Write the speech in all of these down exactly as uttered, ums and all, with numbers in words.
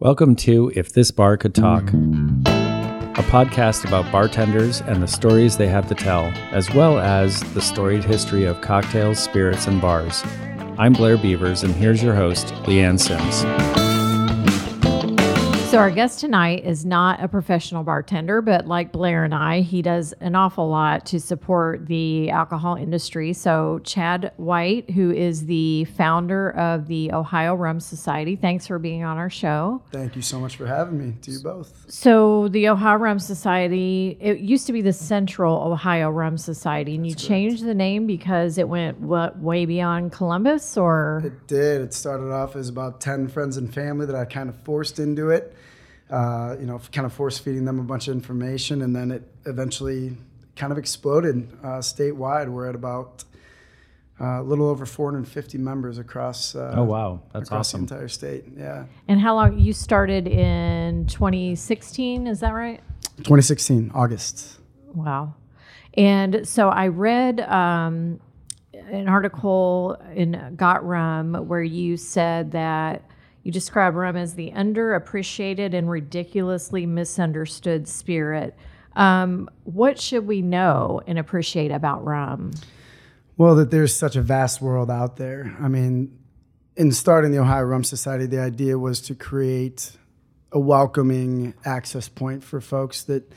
Welcome to If This Bar Could Talk, a podcast about bartenders and the stories they have to tell, as well as the storied history of cocktails, spirits, and bars. I'm Blair Beavers, and here's your host, Leanne Sims. So our guest tonight is not a professional bartender, but like Blair and I, he does an awful lot to support the alcohol industry. So Chad White, who is the founder of the Ohio Rum Society, thanks for being on our show. Thank you so much for having me, to you both. So the Ohio Rum Society, it used to be the Central Ohio Rum Society, and That's you correct. changed the name because it went what, way beyond Columbus, or? It did. It started off as about ten friends and family that I kind of forced into it. Uh, you know, kind of force feeding them a bunch of information, and then it eventually kind of exploded uh, statewide. We're at about uh, a little over four hundred fifty members across. Uh, oh wow, that's across awesome! The entire state, yeah. And how long you started in twenty sixteen? Is that right? twenty sixteen, August. Wow. And so I read um, an article in Got Rum where you said that. You describe rum as the underappreciated and ridiculously misunderstood spirit. Um, what should we know and appreciate about rum? Well, that there's such a vast world out there. I mean, in starting the Ohio Rum Society, the idea was to create a welcoming access point for folks that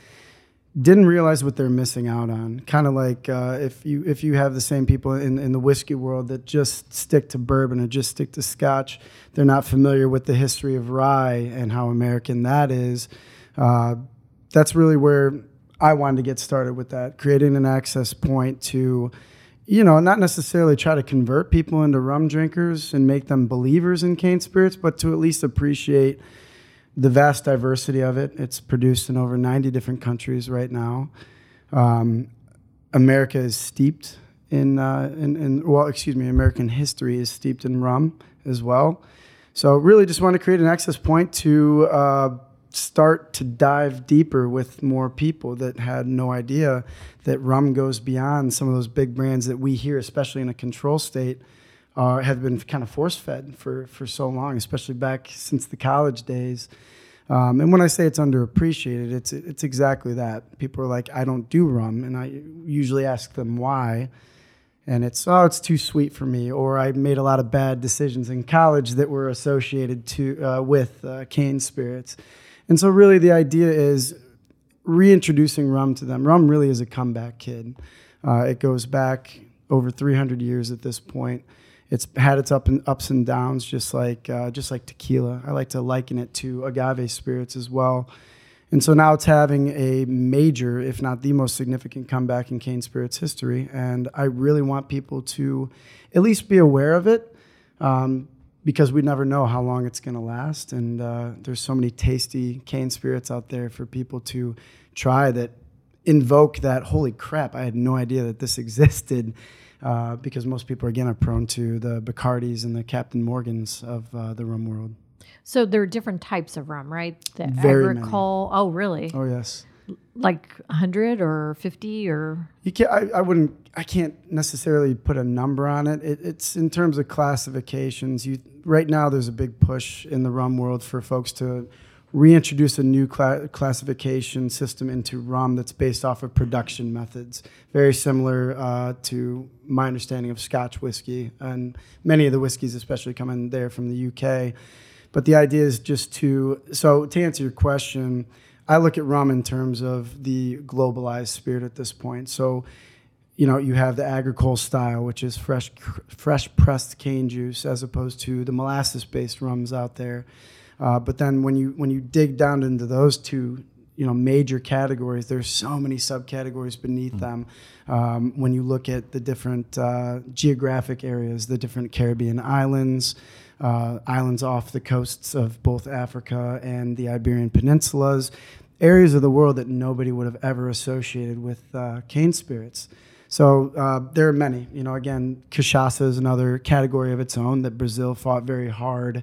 didn't realize what they're missing out on. Kind of like uh, if you if you have the same people in, in the whiskey world that just stick to bourbon or just stick to scotch, they're not familiar with the history of rye and how American that is. Uh, that's really where I wanted to get started with that, creating an access point to, you know, not necessarily try to convert people into rum drinkers and make them believers in cane spirits, but to at least appreciate the vast diversity of it. It's produced in over ninety different countries right now. Um, America is steeped in, uh, in, in, well, excuse me, American history is steeped in rum as well. So really just want to create an access point to uh, start to dive deeper with more people that had no idea that rum goes beyond some of those big brands that we hear, especially in a control state, Uh, have been kind of force-fed for, for so long, especially back since the college days. Um, and when I say it's underappreciated, it's it's exactly that. People are like, I don't do rum, and I usually ask them why. And it's, oh, it's too sweet for me, or I made a lot of bad decisions in college that were associated to uh, with uh, cane spirits. And so really the idea is reintroducing rum to them. Rum really is a comeback kid. Uh, it goes back over three hundred years at this point. It's had its up and ups and downs, just like uh, just like tequila. I like to liken it to agave spirits as well. And so now it's having a major, if not the most significant comeback in cane spirits history. And I really want people to at least be aware of it um, because we never know how long it's going to last. And uh, there's so many tasty cane spirits out there for people to try that invoke that, holy crap, I had no idea that this existed. Uh, because most people, again, are prone to the Bacardis and the Captain Morgans of uh, the rum world. So there are different types of rum, right? The Very agricole. Many. Oh, really? Oh, yes. Like one hundred or fifty or? You can't, I, I wouldn't, I can't necessarily put a number on it. it. It's in terms of classifications. You right now, there's a big push in the rum world for folks to reintroduce a new cl- classification system into rum that's based off of production methods, very similar uh, to my understanding of Scotch whiskey. And many of the whiskeys especially come in there from the U K. But the idea is just to, so to answer your question, I look at rum in terms of the globalized spirit at this point. So, you know, you have the agricole style, which is fresh, fresh pressed cane juice, as opposed to the molasses-based rums out there. Uh, but then when you when you dig down into those two, you know, major categories, there's so many subcategories beneath mm-hmm. them. Um, when you look at the different uh, geographic areas, the different Caribbean islands, uh, islands off the coasts of both Africa and the Iberian Peninsulas, areas of the world that nobody would have ever associated with uh, cane spirits. So uh, there are many. You know, again, cachaça is another category of its own that Brazil fought very hard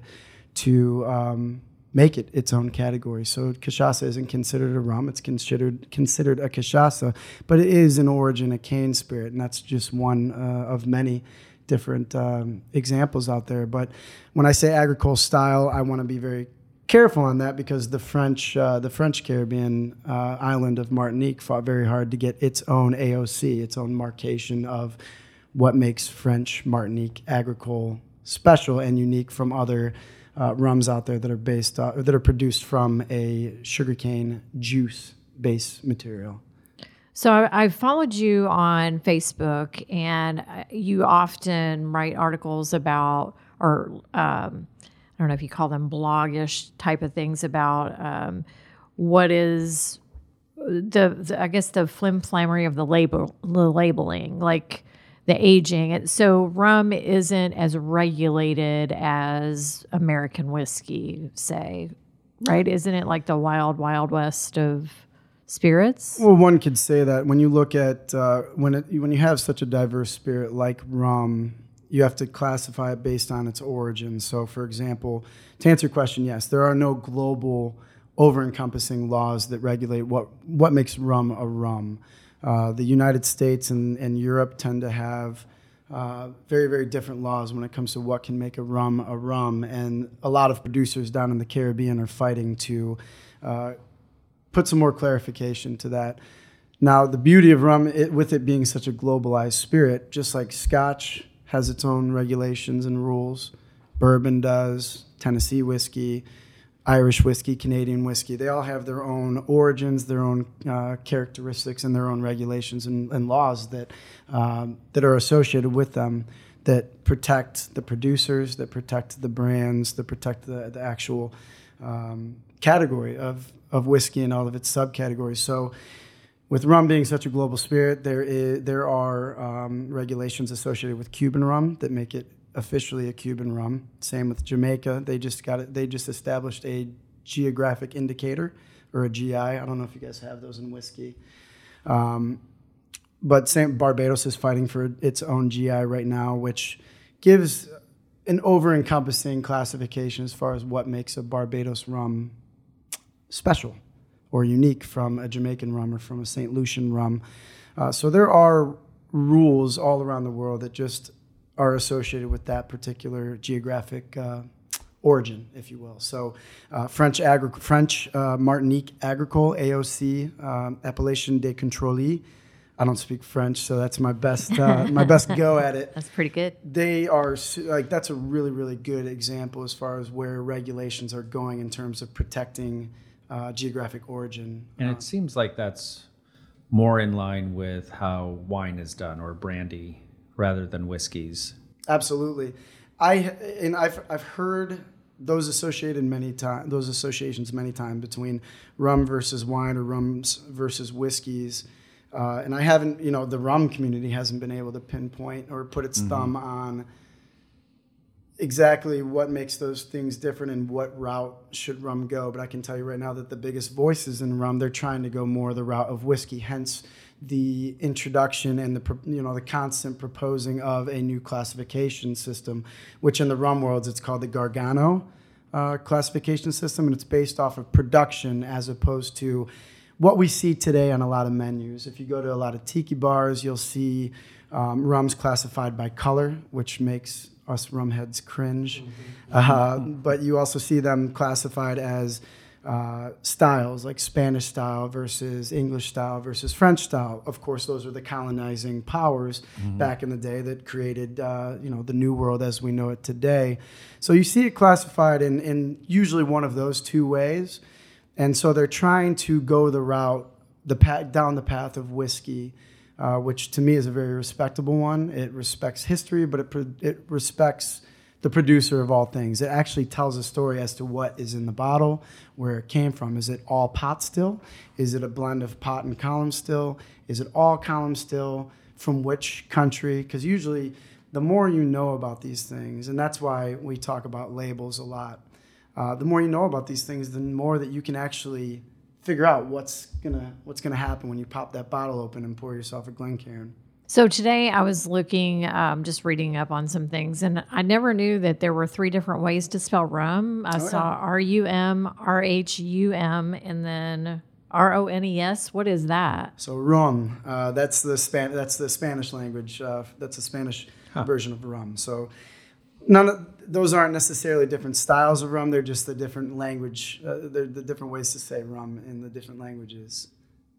to um, make it its own category. So cachaça isn't considered a rum, it's considered considered a cachaça, but it is in origin a cane spirit, and that's just one uh, of many different um, examples out there. But when I say agricole style, I want to be very careful on that because the French, uh, the French Caribbean uh, island of Martinique fought very hard to get its own A O C, its own marcation of what makes French Martinique agricole special and unique from other uh, rums out there that are based uh, or that are produced from a sugarcane juice base material. So I followed you on Facebook, and you often write articles about, or um, I don't know if you call them blogish type of things about um, what is the, the, I guess, the flimflammery of the label, the labeling, like the aging. So rum isn't as regulated as American whiskey, say, right? Isn't it like the wild, wild west of spirits? Well, one could say that when you look at uh, when it, when you have such a diverse spirit like rum, you have to classify it based on its origin. So, for example, to answer your question, yes, there are no global, over-encompassing laws that regulate what what makes rum a rum. Uh, the United States and, and Europe tend to have uh, very, very different laws when it comes to what can make a rum a rum, and a lot of producers down in the Caribbean are fighting to Uh, put some more clarification to that. Now, the beauty of rum, it, with it being such a globalized spirit, just like Scotch has its own regulations and rules, bourbon does, Tennessee whiskey, Irish whiskey, Canadian whiskey, they all have their own origins, their own uh, characteristics, and their own regulations and, and laws that um, that are associated with them that protect the producers, that protect the brands, that protect the, the actual um, category of of whiskey and all of its subcategories. So with rum being such a global spirit, there is there are um, regulations associated with Cuban rum that make it officially a Cuban rum. Same with Jamaica. They just got it, they just established a geographic indicator, or a G I. I don't know if you guys have those in whiskey. Um, but Saint Barbados is fighting for its own G I right now, which gives an over-encompassing classification as far as what makes a Barbados rum special or unique from a Jamaican rum or from a Saint Lucian rum. Uh, so there are rules all around the world that just are associated with that particular geographic uh, origin, if you will. So uh, French agri- French uh, Martinique Agricole, A O C, um, Appellation de Contrôle. I don't speak French, so that's my best uh, my best go at it. That's pretty good. They are like that's a really really good example as far as where regulations are going in terms of protecting Uh, geographic origin. And uh, it seems like that's more in line with how wine is done or brandy rather than whiskeys. Absolutely. I and I've I've heard those associated many times those associations many times between rum versus wine or rums versus whiskeys. Uh, and I haven't, you know, the rum community hasn't been able to pinpoint or put its mm-hmm. thumb on exactly what makes those things different and what route should rum go. But I can tell you right now that the biggest voices in rum, they're trying to go more the route of whiskey, hence the introduction and the, you know, the constant proposing of a new classification system, which in the rum worlds, it's called the Gargano uh, classification system. And it's based off of production as opposed to what we see today on a lot of menus. If you go to a lot of tiki bars, you'll see um, rums classified by color, which makes us rum heads cringe, uh, but you also see them classified as uh, styles, like Spanish style versus English style versus French style. Of course, those are the colonizing powers mm-hmm. back in the day that created, uh, you know, the New World as we know it today. So you see it classified in, in usually one of those two ways, and so they're trying to go the route, the path, down the path of whiskey. Uh, which to me is a very respectable one. It respects history, but it pro- it respects the producer of all things. It actually tells a story as to what is in the bottle, where it came from. Is it all pot still? Is it a blend of pot and column still? Is it all column still? From which country? Because usually the more you know about these things, and that's why we talk about labels a lot, uh, the more you know about these things, the more that you can actually figure out what's gonna what's gonna happen when you pop that bottle open and pour yourself a Glencairn. So today I was looking, um, just reading up on some things, and I never knew that there were three different ways to spell rum. I oh, saw yeah. R U M, R H U M, and then R O N E S. What is that? So rum. Uh, that's the Span- That's the Spanish language. Uh, that's the Spanish huh. version of rum. So none of those aren't necessarily different styles of rum. They're just the different language. Uh, they're the different ways to say rum in the different languages.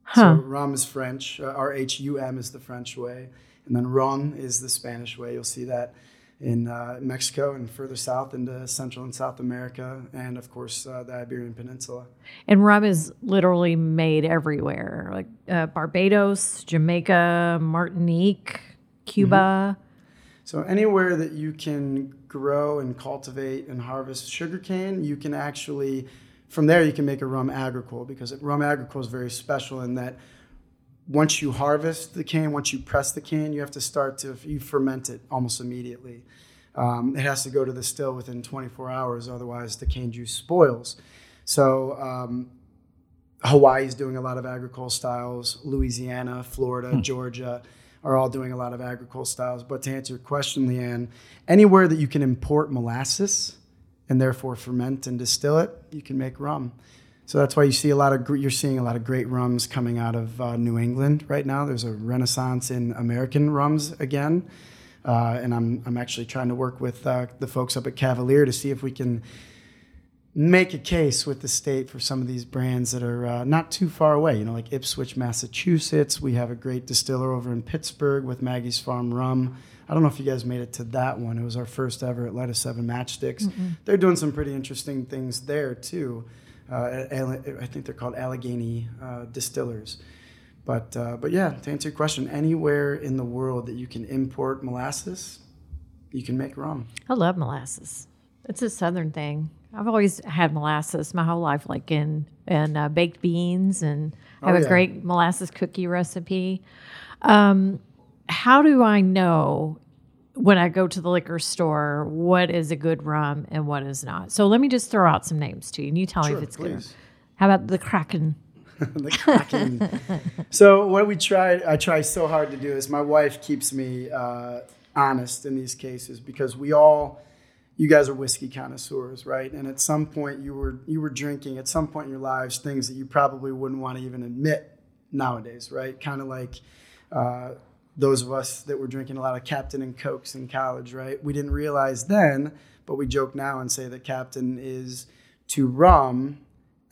Huh. So rum is French. R H U M is the French way. And then ron is the Spanish way. You'll see that in uh, Mexico and further south into Central and South America, and of course uh, the Iberian Peninsula. And rum is literally made everywhere, like uh, Barbados, Jamaica, Martinique, Cuba. Mm-hmm. So anywhere that you can grow and cultivate and harvest sugarcane, you can actually, from there you can make a rum agricole, because rum agricole is very special in that once you harvest the cane, once you press the cane, you have to start to, you ferment it almost immediately. Um, it has to go to the still within twenty-four hours, otherwise the cane juice spoils. So um, Hawaii is doing a lot of agricole styles, Louisiana, Florida, hmm. Georgia are all doing a lot of agricole styles. But to answer your question, Leanne, anywhere that you can import molasses and therefore ferment and distill it, you can make rum. So that's why you see a lot of you're seeing a lot of great rums coming out of uh, New England right now. There's a renaissance in American rums again, uh, and I'm I'm actually trying to work with uh, the folks up at Cavalier to see if we can make a case with the state for some of these brands that are uh, not too far away. You know, like Ipswich, Massachusetts. We have a great distiller over in Pittsburgh with Maggie's Farm Rum. I don't know if you guys made it to that one. It was our first ever at Light a Seven Matchsticks. Mm-hmm. They're doing some pretty interesting things there too. Uh, I think they're called Allegheny uh, distillers. But uh, but yeah, to answer your question, anywhere in the world that you can import molasses, you can make rum. I love molasses. It's a southern thing. I've always had molasses my whole life, like in, in uh, baked beans, and I have oh, yeah. a great molasses cookie recipe. Um, how do I know when I go to the liquor store, what is a good rum and what is not? So let me just throw out some names to you, and you tell sure, me if it's please. Good. How about the Kraken? the Kraken. So what we try, I try so hard to do is my wife keeps me uh, honest in these cases, because we all, you guys are whiskey connoisseurs, right? And at some point you were you were drinking, at some point in your lives, things that you probably wouldn't want to even admit nowadays, right? Kind of like... Uh, Those of us that were drinking a lot of Captain and Cokes in college, right? We didn't realize then, but we joke now and say that Captain is to rum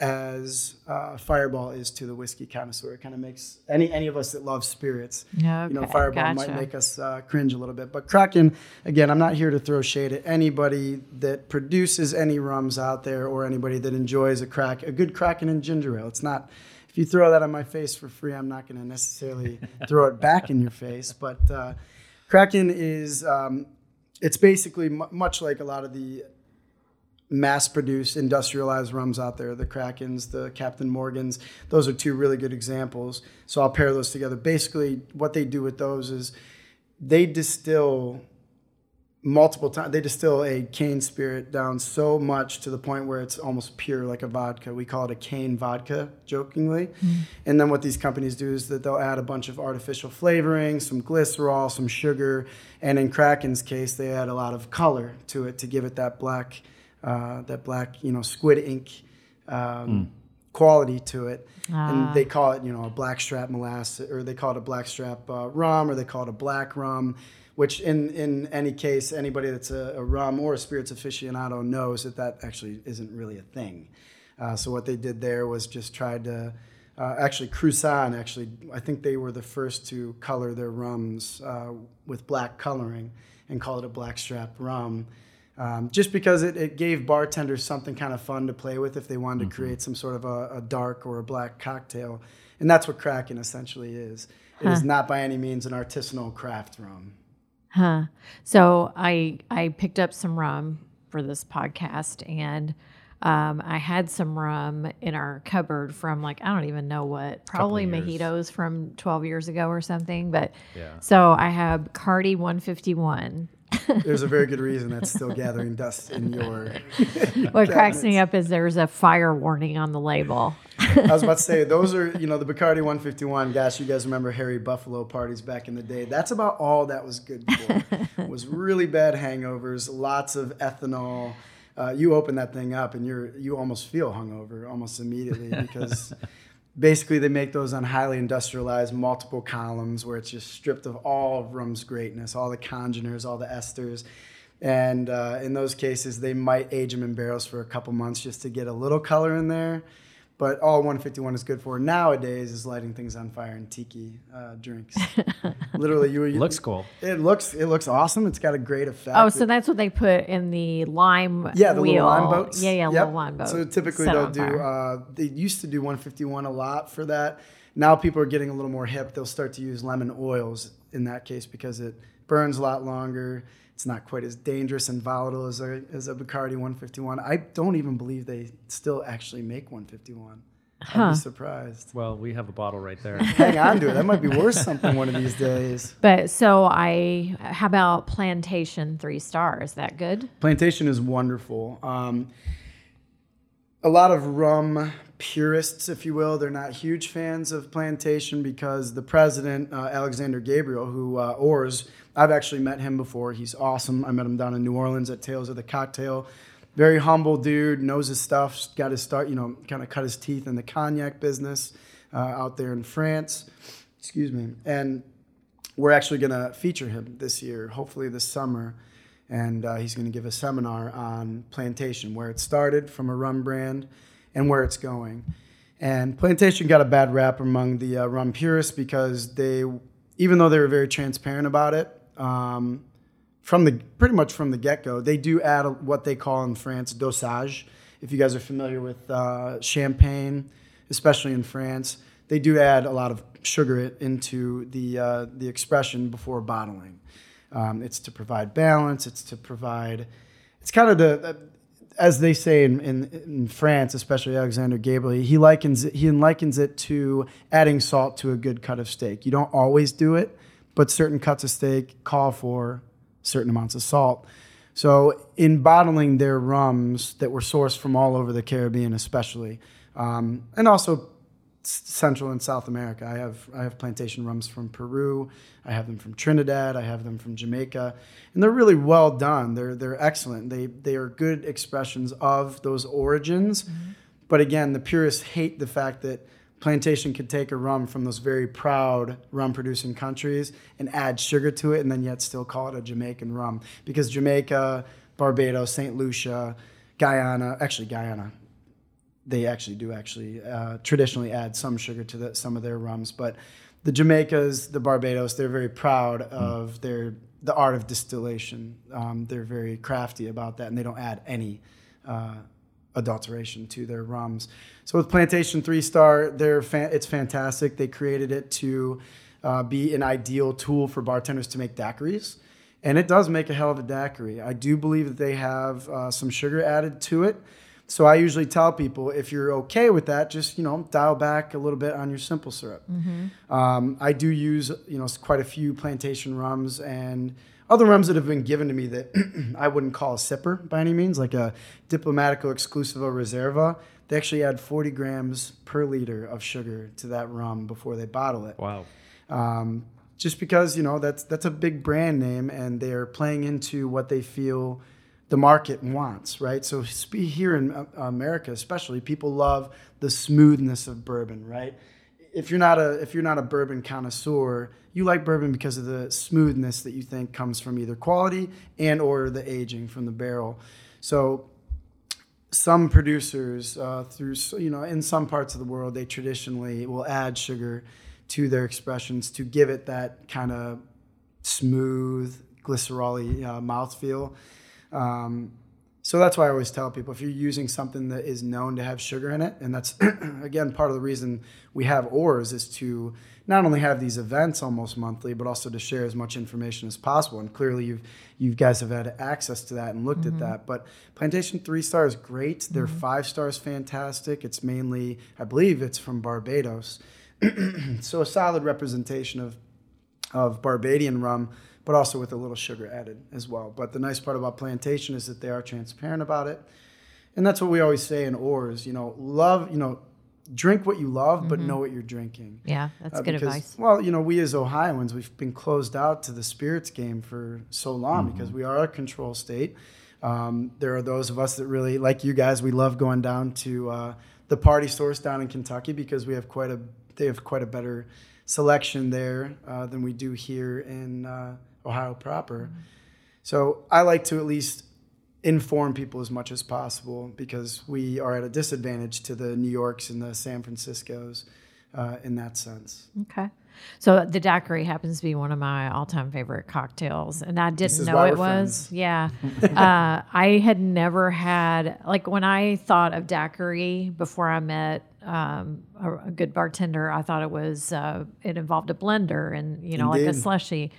as uh, Fireball is to the whiskey connoisseur. It kind of makes any any of us that love spirits, okay, you know, Fireball gotcha. might make us uh, cringe a little bit. But Kraken, again, I'm not here to throw shade at anybody that produces any rums out there or anybody that enjoys a crack, a good Kraken and ginger ale. It's not. If you throw that on my face for free, I'm not going to necessarily throw it back in your face. But uh, Kraken is, um, it's basically m- much like a lot of the mass-produced, industrialized rums out there, the Krakens, the Captain Morgans. Those are two really good examples. So I'll pair those together. Basically, what they do with those is they distill multiple times. They distill a cane spirit down so much to the point where it's almost pure, like a vodka. We call it a cane vodka, jokingly. Mm-hmm. And then what these companies do is that they'll add a bunch of artificial flavoring, some glycerol, some sugar, and in Kraken's case, they add a lot of color to it to give it that black, uh, that black, you know, squid ink um, mm. quality to it. Ah. And they call it, you know, a blackstrap molasses, or they call it a blackstrap uh, rum, or they call it a black rum. Which in, in any case, anybody that's a, a rum or a spirits aficionado knows that that actually isn't really a thing. Uh, so what they did there was just tried to, uh, actually Cruzan, actually, I think they were the first to color their rums uh, with black coloring and call it a blackstrap rum. Um, just because it, it gave bartenders something kind of fun to play with if they wanted mm-hmm. to create some sort of a, a dark or a black cocktail. And that's what Kraken essentially is. Huh. It is not by any means an artisanal craft rum. Huh. So I I picked up some rum for this podcast, and um, I had some rum in our cupboard from, like, I don't even know what, probably mojitos from twelve years ago or something. But yeah. So I have Cardi one fifty-one. There's a very good reason that's still gathering dust in your... your what cracks me up is there's a fire warning on the label. I was about to say, those are, you know, the Bacardi one fifty-one. Gosh, you guys remember Harry Buffalo parties back in the day. That's about all that was good for. Was really bad hangovers, lots of ethanol. Uh, you open that thing up and you're you almost feel hungover almost immediately, because... Basically, they make those on highly industrialized multiple columns where it's just stripped of all of rum's greatness, all the congeners, all the esters. And uh, in those cases, they might age them in barrels for a couple months just to get a little color in there. But all one fifty-one is good for nowadays is lighting things on fire and tiki uh, drinks. Literally, you, you looks cool. It looks it looks awesome. It's got a great effect. Oh, so it, that's what they put in the lime. Yeah, the wheel. Little lime boats. Yeah, yeah, yep. Little lime boats. So typically set they'll do. Uh, they used to do one fifty-one a lot for that. Now people are getting a little more hip. They'll start to use lemon oils in that case because it burns a lot longer. It's not quite as dangerous and volatile as a, as a Bacardi one fifty-one. I don't even believe they still actually make one fifty-one. Huh. I'd be surprised. Well, we have a bottle right there. Hang on to it. That might be worth something one of these days. But so I, how about Plantation Three Star? Is that good? Plantation is wonderful. Um, a lot of rum purists, if you will, they're not huge fans of Plantation because the president, uh, Alexander Gabriel, who uh, oars, I've actually met him before. He's awesome. I met him down in New Orleans at Tales of the Cocktail. Very humble dude, knows his stuff, got his start, you know, kind of cut his teeth in the cognac business uh, out there in France. Excuse me. And we're actually going to feature him this year, hopefully this summer. And uh, he's going to give a seminar on Plantation, where it started from a rum brand and where it's going. And Plantation got a bad rap among the uh, rum purists because they, even though they were very transparent about it, Um, from the pretty much from the get-go, they do add a, what they call in France dosage. If you guys are familiar with uh, champagne, especially in France, they do add a lot of sugar into the uh, the expression before bottling. Um, it's to provide balance. It's to provide. It's kind of the uh, as they say in, in in France, especially Alexander Gabriel, he likens it, he likens it to adding salt to a good cut of steak. You don't always do it, but certain cuts of steak call for certain amounts of salt. So in bottling their rums that were sourced from all over the Caribbean especially, um, and also Central and South America, I have I have plantation rums from Peru, I have them from Trinidad, I have them from Jamaica, and they're really well done. They're they're excellent. They, they are good expressions of those origins. Mm-hmm. But again, the purists hate the fact that Plantation could take a rum from those very proud rum-producing countries and add sugar to it and then yet still call it a Jamaican rum. Because Jamaica, Barbados, Saint Lucia, Guyana, actually Guyana, they actually do actually uh, traditionally add some sugar to the, some of their rums. But the Jamaicas, the Barbados, they're very proud of their the art of distillation. Um, they're very crafty about that, and they don't add any uh adulteration to their rums. So with Plantation Three Star, they're fan- it's fantastic. They created it to uh, be an ideal tool for bartenders to make daiquiris, and it does make a hell of a daiquiri. I do believe that they have uh, some sugar added to it. So I usually tell people, if you're okay with that, just, you know, dial back a little bit on your simple syrup. Mm-hmm. Um, I do use, you know, quite a few plantation rums and other rums that have been given to me that I wouldn't call a sipper by any means, like a Diplomatico Exclusivo Reserva. They actually add forty grams per liter of sugar to that rum before they bottle it. Wow. Um, just because, you know, that's that's a big brand name, and they're playing into what they feel the market wants, right? So here in America especially, people love the smoothness of bourbon, right? If you're not a if you're not a bourbon connoisseur, you like bourbon because of the smoothness that you think comes from either quality and or the aging from the barrel. So some producers uh, through, you know, in some parts of the world, they traditionally will add sugar to their expressions to give it that kind of smooth, glycerol-y uh, mouthfeel. Um, so that's why I always tell people, if you're using something that is known to have sugar in it, and that's, again, part of the reason we have oars is to not only have these events almost monthly, but also to share as much information as possible. And clearly you've, you guys have had access to that and looked mm-hmm. at that. But Plantation Three Star is great. Mm-hmm. Their five star is fantastic. It's mainly, I believe it's from Barbados. So a solid representation of, of Barbadian rum, but also with a little sugar added as well. But the nice part about Plantation is that they are transparent about it. And that's what we always say in oars, you know, love, you know, drink what you love, mm-hmm. but know what you're drinking. Yeah, that's uh, good because, advice. Well, you know, we as Ohioans, we've been closed out to the spirits game for so long mm-hmm. because we are a control state. Um, there are those of us that really, like you guys, we love going down to uh, the party stores down in Kentucky because we have quite a, they have quite a better selection there uh, than we do here in uh Ohio proper. Mm-hmm. So I like to at least inform people as much as possible, because we are at a disadvantage to the New Yorks and the San Franciscos uh, in that sense. Okay. So the daiquiri happens to be one of my all-time favorite cocktails, and I didn't know it was. Friends. Yeah. uh, I had never had, like when I thought of daiquiri before I met um, a, a good bartender, I thought it was, uh, it involved a blender and, you know, Indeed. Like a slushie.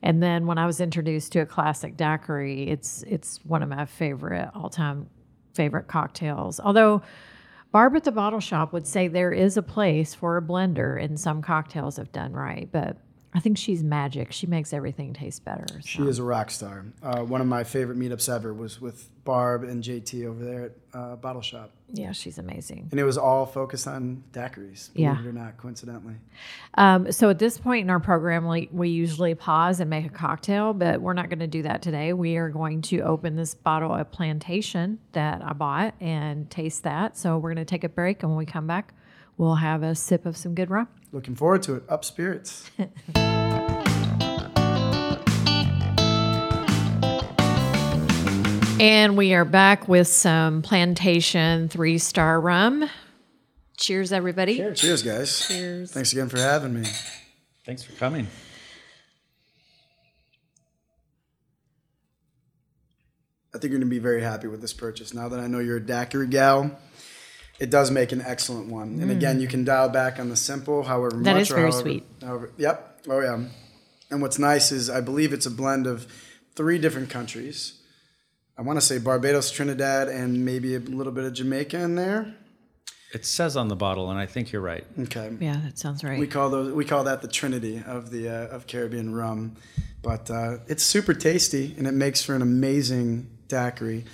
And then when I was introduced to a classic daiquiri, it's it's one of my favorite, all-time favorite cocktails. Although Barb at the Bottle Shop would say there is a place for a blender in some cocktails if done right. But I think she's magic. She makes everything taste better. So. She is a rock star. Uh, one of my favorite meetups ever was with Barb and J T over there at uh, Bottle Shop. Yeah, she's amazing. And it was all focused on daiquiris, believe yeah. it or not, coincidentally. Um, so at this point in our program, we, we usually pause and make a cocktail, but we're not going to do that today. We are going to open this bottle of Plantation that I bought and taste that. So we're going to take a break, and when we come back, we'll have a sip of some good rum. Looking forward to it. Up spirits. And we are back with some Plantation three-star rum. Cheers, everybody. Cheers. Cheers, guys. Cheers. Thanks again for having me. Thanks for coming. I think you're going to be very happy with this purchase. Now that I know you're a daiquiri gal, it does make an excellent one. And mm. again, you can dial back on the simple, however that much. That is very however, sweet. However, yep. Oh, yeah. And what's nice is I believe it's a blend of three different countries. I want to say Barbados, Trinidad, and maybe a little bit of Jamaica in there. It says on the bottle, and I think you're right. Okay. Yeah, that sounds right. We call those we call that the Trinity of the uh, of Caribbean rum. But uh, it's super tasty, and it makes for an amazing daiquiri.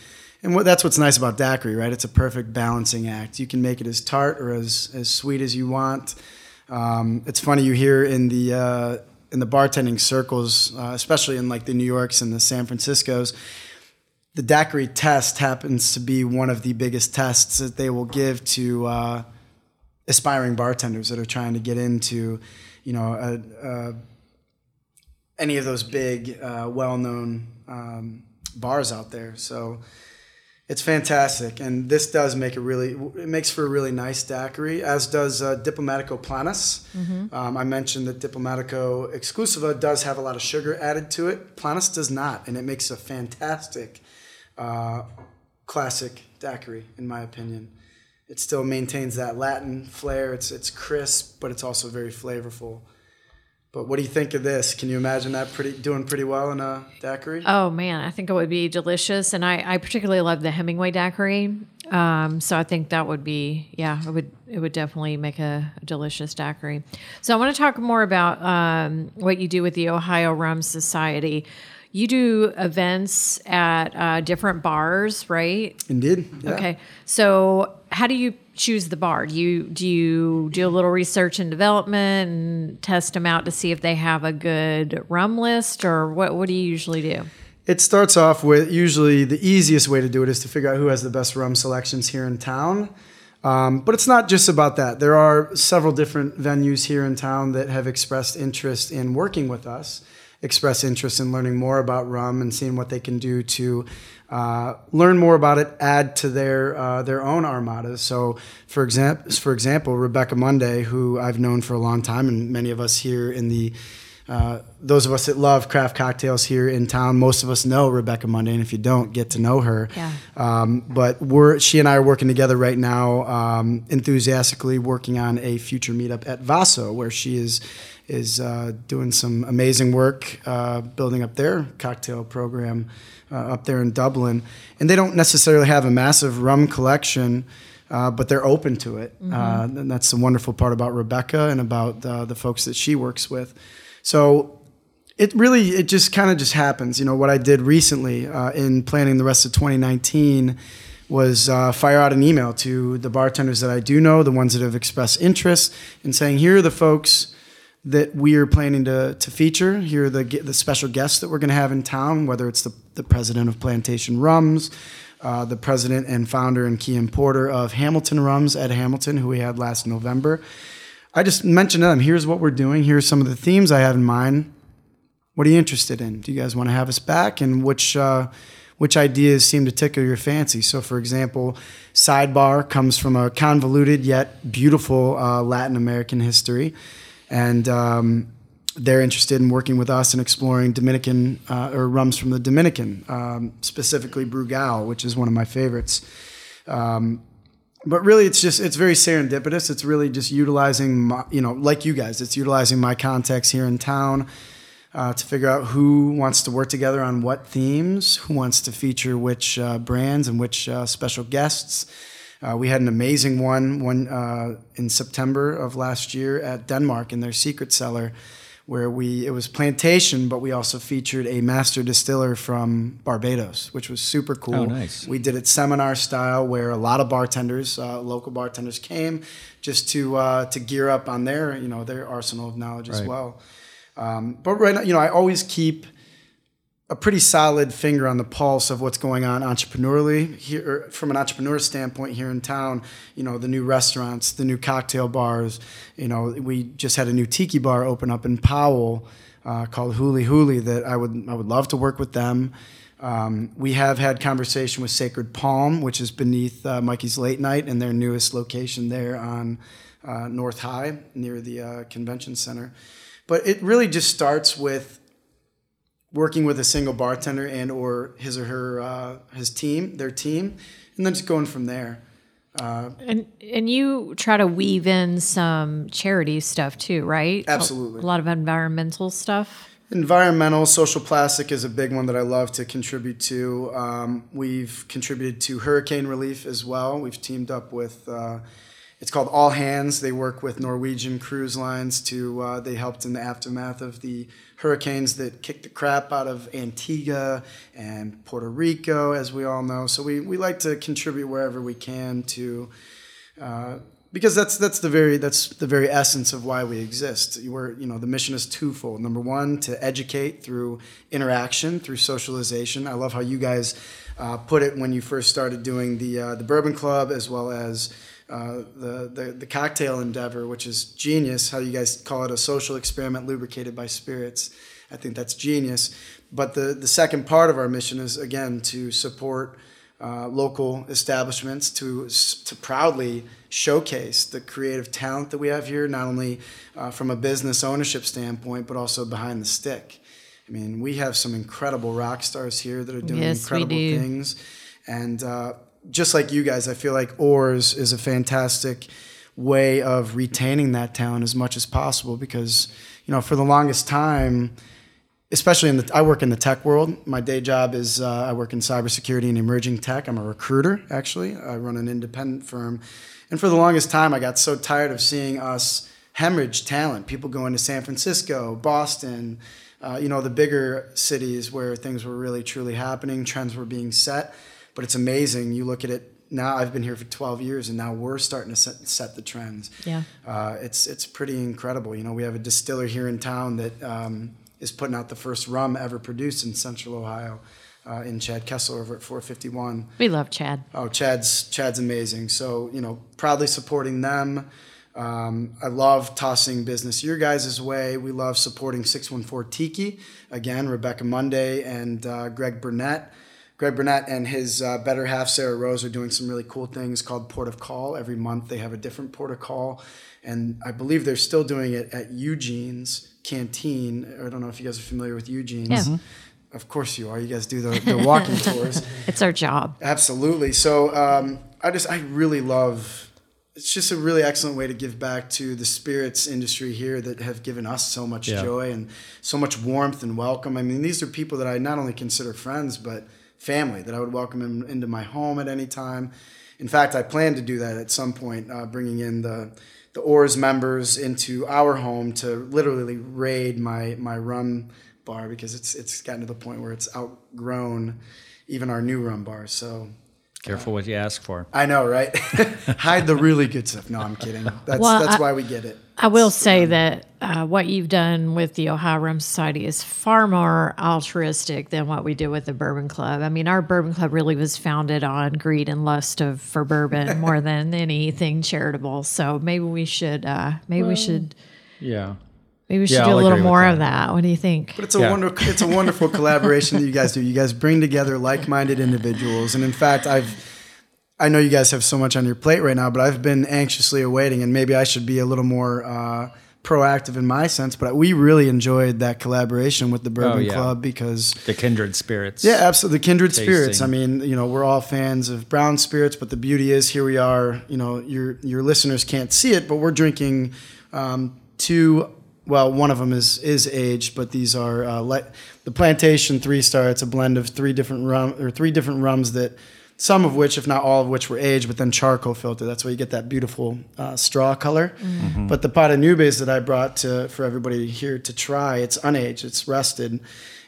And what, that's what's nice about daiquiri, right? It's a perfect balancing act. You can make it as tart or as, as sweet as you want. Um, it's funny, you hear in the uh, in the bartending circles, uh, especially in like the New Yorks and the San Franciscos, the daiquiri test happens to be one of the biggest tests that they will give to uh, aspiring bartenders that are trying to get into, you know, a, a, any of those big, uh, well-known um, bars out there. So it's fantastic, and this does make a really, it makes for a really nice daiquiri, as does uh, Diplomatico Planus. Mm-hmm. Um, I mentioned that Diplomatico Exclusiva does have a lot of sugar added to it. Planus does not, and it makes a fantastic uh, classic daiquiri, in my opinion. It still maintains that Latin flair. It's it's crisp, but it's also very flavorful. But what do you think of this? Can you imagine that pretty doing pretty well in a daiquiri? Oh, man, I think it would be delicious. And I, I particularly love the Hemingway daiquiri. Um, so I think that would be, yeah, it would it would definitely make a delicious daiquiri. So I want to talk more about um, what you do with the Ohio Rum Society. You do events at uh, different bars, right? Indeed. Yeah. Okay. So how do you choose the bar? Do you do you do a little research and development and test them out to see if they have a good rum list, or what what do you usually do? It starts off with, usually the easiest way to do it is to figure out who has the best rum selections here in town. Um, but it's not just about that. There are several different venues here in town that have expressed interest in working with us, express interest in learning more about rum and seeing what they can do to Uh, learn more about it, add to their uh, their own armadas. So, for example, for example, Rebecca Munday, who I've known for a long time, and many of us here in the uh, those of us that love craft cocktails here in town, most of us know Rebecca Munday, and if you don't, get to know her. Yeah. Um, but we're she and I are working together right now, um, enthusiastically working on a future meetup at Vaso, where she is is uh, doing some amazing work, uh, building up their cocktail program. Uh, up there in Dublin, and they don't necessarily have a massive rum collection, uh, but they're open to it. Mm-hmm. Uh, and that's the wonderful part about Rebecca and about uh, the folks that she works with. So it really, it just kind of just happens. You know, what I did recently uh, in planning the rest of twenty nineteen was uh, fire out an email to the bartenders that I do know, the ones that have expressed interest, and saying, here are the folks that we are planning to to feature. Here are the the special guests that we're going to have in town, whether it's the, the president of Plantation Rums, uh, the president and founder and key importer of Hamilton Rums, Ed Hamilton, who we had last November. I just mentioned to them, here's what we're doing. Here's some of the themes I have in mind. what are you interested in? Do you guys want to have us back? And which uh, which ideas seem to tickle your fancy? So, for example, Sidebar comes from a convoluted yet beautiful uh, Latin American history. And um, they're interested in working with us and exploring Dominican uh, or rums from the Dominican, um, specifically Brugal, which is one of my favorites. Um, but really, it's just it's very serendipitous. It's really just utilizing, my, you know, like you guys, it's utilizing my contacts here in town uh, to figure out who wants to work together on what themes, who wants to feature which uh, brands and which uh, special guests. Uh, we had an amazing one one uh, in September of last year at Denmark in their secret cellar, where we it was plantation, but we also featured a master distiller from Barbados, which was super cool. Oh, nice. We did it seminar style, where a lot of bartenders, uh, local bartenders, came just to uh, to gear up on their you know their arsenal of knowledge right. as well. Um, but right now, you know, I always keep a pretty solid finger on the pulse of what's going on entrepreneurially here, from an entrepreneur standpoint here in town. You know, the new restaurants, the new cocktail bars. You know, we just had a new tiki bar open up in Powell uh, called Huli Huli that I would I would love to work with them. Um, we have had conversation with Sacred Palm, which is beneath uh, Mikey's Late Night, and their newest location there on uh, North High near the uh, convention center. But it really just starts with working with a single bartender and or his or her, uh, his team, their team, and then just going from there. Uh, and and you try to weave in some charity stuff too, right? Absolutely. A lot of environmental stuff? Environmental, social plastic is a big one that I love to contribute to. Um, we've contributed to hurricane relief as well. We've teamed up with, uh, it's called All Hands. They work with Norwegian cruise lines to, uh, they helped in the aftermath of the hurricanes that kicked the crap out of Antigua and Puerto Rico, as we all know. So we, we like to contribute wherever we can to, uh, because that's that's the very that's the very essence of why we exist. We're, you know, the mission is twofold. Number one, to educate through interaction, through socialization. I love how you guys uh, put it when you first started doing the uh, the Bourbon Club, as well as Uh, the, the the cocktail endeavor, which is genius. How you guys call it a social experiment lubricated by spirits. I think that's genius. But the, the second part of our mission is, again, to support uh, local establishments to to proudly showcase the creative talent that we have here, not only uh, from a business ownership standpoint, but also behind the stick. I mean, we have some incredible rock stars here that are doing yes, incredible we do. things. And uh just like you guys, I feel like Oars is a fantastic way of retaining that talent as much as possible, because, you know, for the longest time, especially in the, I work in the tech world. My day job is uh, I work in cybersecurity and emerging tech. I'm a recruiter, actually. I run an independent firm. And for the longest time, I got so tired of seeing us hemorrhage talent. People going to San Francisco, Boston, uh, you know, the bigger cities where things were really, truly happening, trends were being set. But it's amazing. You look at it now. I've been here for twelve years, and now we're starting to set, set the trends. Yeah, uh, it's it's pretty incredible. You know, we have a distiller here in town that um, is putting out the first rum ever produced in Central Ohio, uh, in Chad Kessler over at four fifty-one. We love Chad. Oh, Chad's Chad's amazing. So, you know, proudly supporting them. Um, I love tossing business your guys' way. We love supporting six one four Tiki. Again, Rebecca Monday and uh, Greg Burnett. Greg Burnett and his uh, better half, Sarah Rose, are doing some really cool things called Port of Call. Every month they have a different Port of Call. And I believe they're still doing it at Eugene's Canteen. I don't know if you guys are familiar with Eugene's. Yeah. Mm-hmm. Of course you are. You guys do the, the walking tours. It's our job. Absolutely. So um, I just, I really love, it's just a really excellent way to give back to the spirits industry here that have given us so much yeah. joy and so much warmth and welcome. I mean, these are people that I not only consider friends, but family, that I would welcome him into my home at any time. In fact, I plan to do that at some point, uh, bringing in the the Oars members into our home to literally raid my my rum bar, because it's it's gotten to the point where it's outgrown even our new rum bar. So careful uh, what you ask for. I know, right? Hide the really good stuff. No, I'm kidding. That's well, that's I, why we get it. I will it's, say um, that uh, what you've done with the Ohio Rum Society is far more altruistic than what we do with the Bourbon Club. I mean, our Bourbon Club really was founded on greed and lust of for bourbon more than anything charitable. So maybe we should uh, maybe well, we should yeah. Maybe we should yeah, do I'll a little more that. of that. What do you think? But it's a yeah. wonderful, it's a wonderful collaboration that you guys do. You guys bring together like-minded individuals. And in fact, I've, I know you guys have so much on your plate right now, but I've been anxiously awaiting, and maybe I should be a little more uh, proactive in my sense, but we really enjoyed that collaboration with the Bourbon oh, yeah. Club because... The kindred spirits. Yeah, absolutely. The kindred Tasting. spirits. I mean, you know, we're all fans of brown spirits, but the beauty is here we are, you know, your, your listeners can't see it, but we're drinking um, two... Well, one of them is is aged, but these are uh, le- the Plantation Three Star. It's a blend of three different rum or three different rums that some of which, if not all of which, were aged, but then charcoal filtered. That's why you get that beautiful uh, straw color. Mm-hmm. But the Pata Nubes that I brought to, for everybody here to try, it's unaged, it's rested,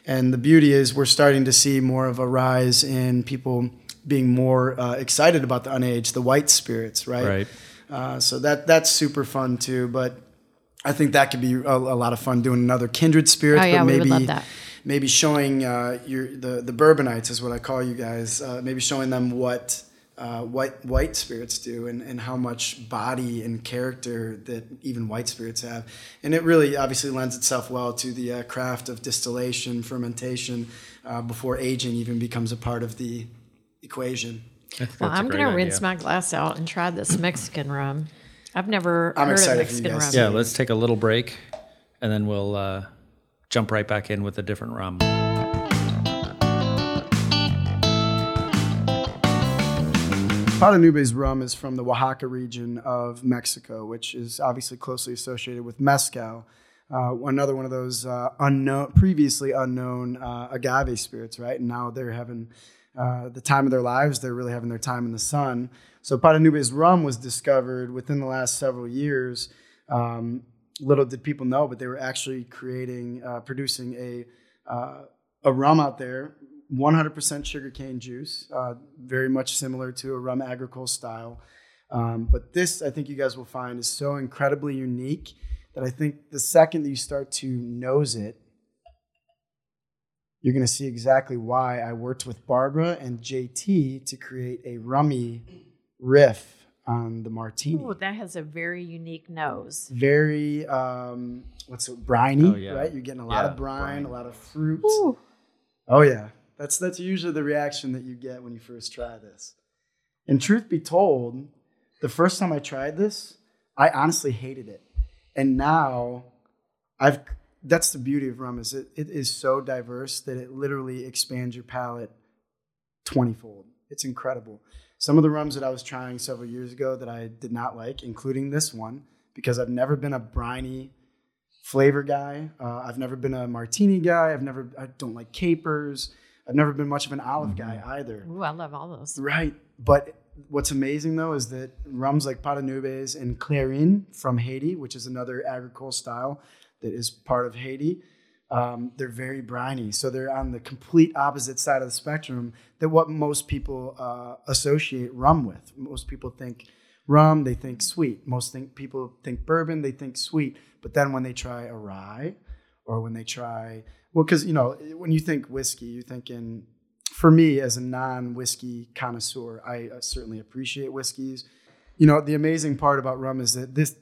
and the beauty is we're starting to see more of a rise in people being more uh, excited about the unaged, the white spirits, right? Right. Uh, so that that's super fun too, but. I think that could be a, a lot of fun doing another kindred spirits, oh, yeah, but maybe we would love that. maybe showing uh, your the, the Bourbonites is what I call you guys. Uh, maybe showing them what uh, white white spirits do and, and how much body and character that even white spirits have, and it really obviously lends itself well to the uh, craft of distillation, fermentation, uh, before aging even becomes a part of the equation. Well, I'm gonna idea. rinse my glass out and try this Mexican rum. I've never I'm heard excited of Mexican rum. Yeah, let's take a little break, and then we'll uh, jump right back in with a different rum. Pata Nubes rum is from the Oaxaca region of Mexico, which is obviously closely associated with mezcal, uh, another one of those uh, unknown, previously unknown uh, agave spirits, right? And now they're having uh, the time of their lives. They're really having their time in the sun. So Pata Nubes rum was discovered within the last several years. Um, little did people know, but they were actually creating, uh, producing a uh, a rum out there, one hundred percent sugarcane juice, uh, very much similar to a rum agricole style. Um, but this, I think you guys will find, is so incredibly unique that I think the second that you start to nose it, you're going to see exactly why I worked with Barbara and J T to create a rummy riff on the martini. Oh, that has a very unique nose. Very, um, what's it, briny, oh, yeah. right? You're getting a lot yeah, of brine, brine, a lot of fruit. Ooh. Oh, yeah. That's that's usually the reaction that you get when you first try this. And truth be told, the first time I tried this, I honestly hated it. And now, I've that's the beauty of rum, is it, it is so diverse that it literally expands your palate twenty-fold. It's incredible. Some of the rums that I was trying several years ago that I did not like, including this one, because I've never been a briny flavor guy. Uh, I've never been a martini guy. I've never, I don't like capers. I've never been much of an olive guy either. Ooh, I love all those. Right. But what's amazing though is that rums like Pata Nubes and Clarin from Haiti, which is another agricole style that is part of Haiti, Um, they're very briny, so they're on the complete opposite side of the spectrum than what most people uh, associate rum with. Most people think rum, they think sweet. Most think, people think bourbon, they think sweet. But then when they try a rye, or when they try, well, because you know, when you think whiskey, you're thinking. For me, as a non-whiskey connoisseur, I uh, certainly appreciate whiskeys. You know, the amazing part about rum is that this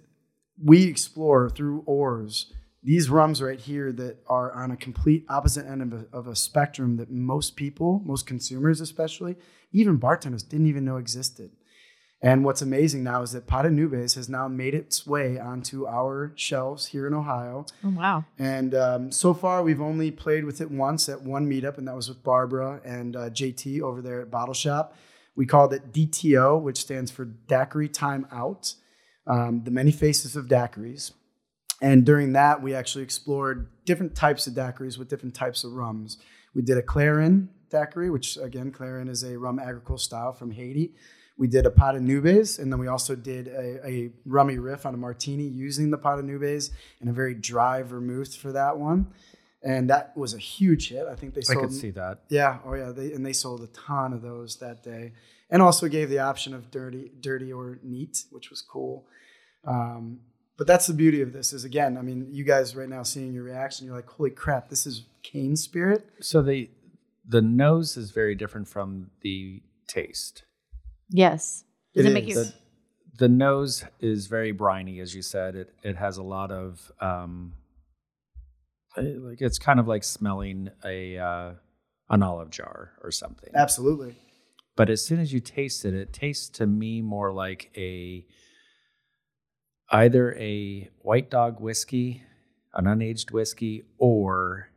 we explore through oars. These rums right here that are on a complete opposite end of a, of a spectrum that most people, most consumers especially, even bartenders didn't even know existed. And what's amazing now is that Pata Nubes has now made its way onto our shelves here in Ohio. Oh, wow. And um, so far we've only played with it once at one meetup, and that was with Barbara and uh, J T over there at Bottle Shop. We called it D T O, which stands for Daiquiri Time Out, um, the many faces of daiquiris. And during that, we actually explored different types of daiquiris with different types of rums. We did a Clarin daiquiri, which again, Clarin is a rum agricole style from Haiti. We did a Pata Nubes, and then we also did a, a rummy riff on a martini using the Pata Nubes and a very dry vermouth for that one. And that was a huge hit. I think they sold. I could see that. Yeah. Oh, yeah. They, and they sold a ton of those that day. And also gave the option of dirty, dirty or neat, which was cool. Um, But that's the beauty of this is, again, I mean, you guys right now seeing your reaction, you're like, holy crap, this is cane spirit. So the the nose is very different from the taste. Yes. Does it, it make you... The, the nose is very briny, as you said. It it has a lot of um, like it's kind of like smelling a uh, an olive jar or something. Absolutely. But as soon as you taste it, it tastes to me more like a either a white dog whiskey, an unaged whiskey, or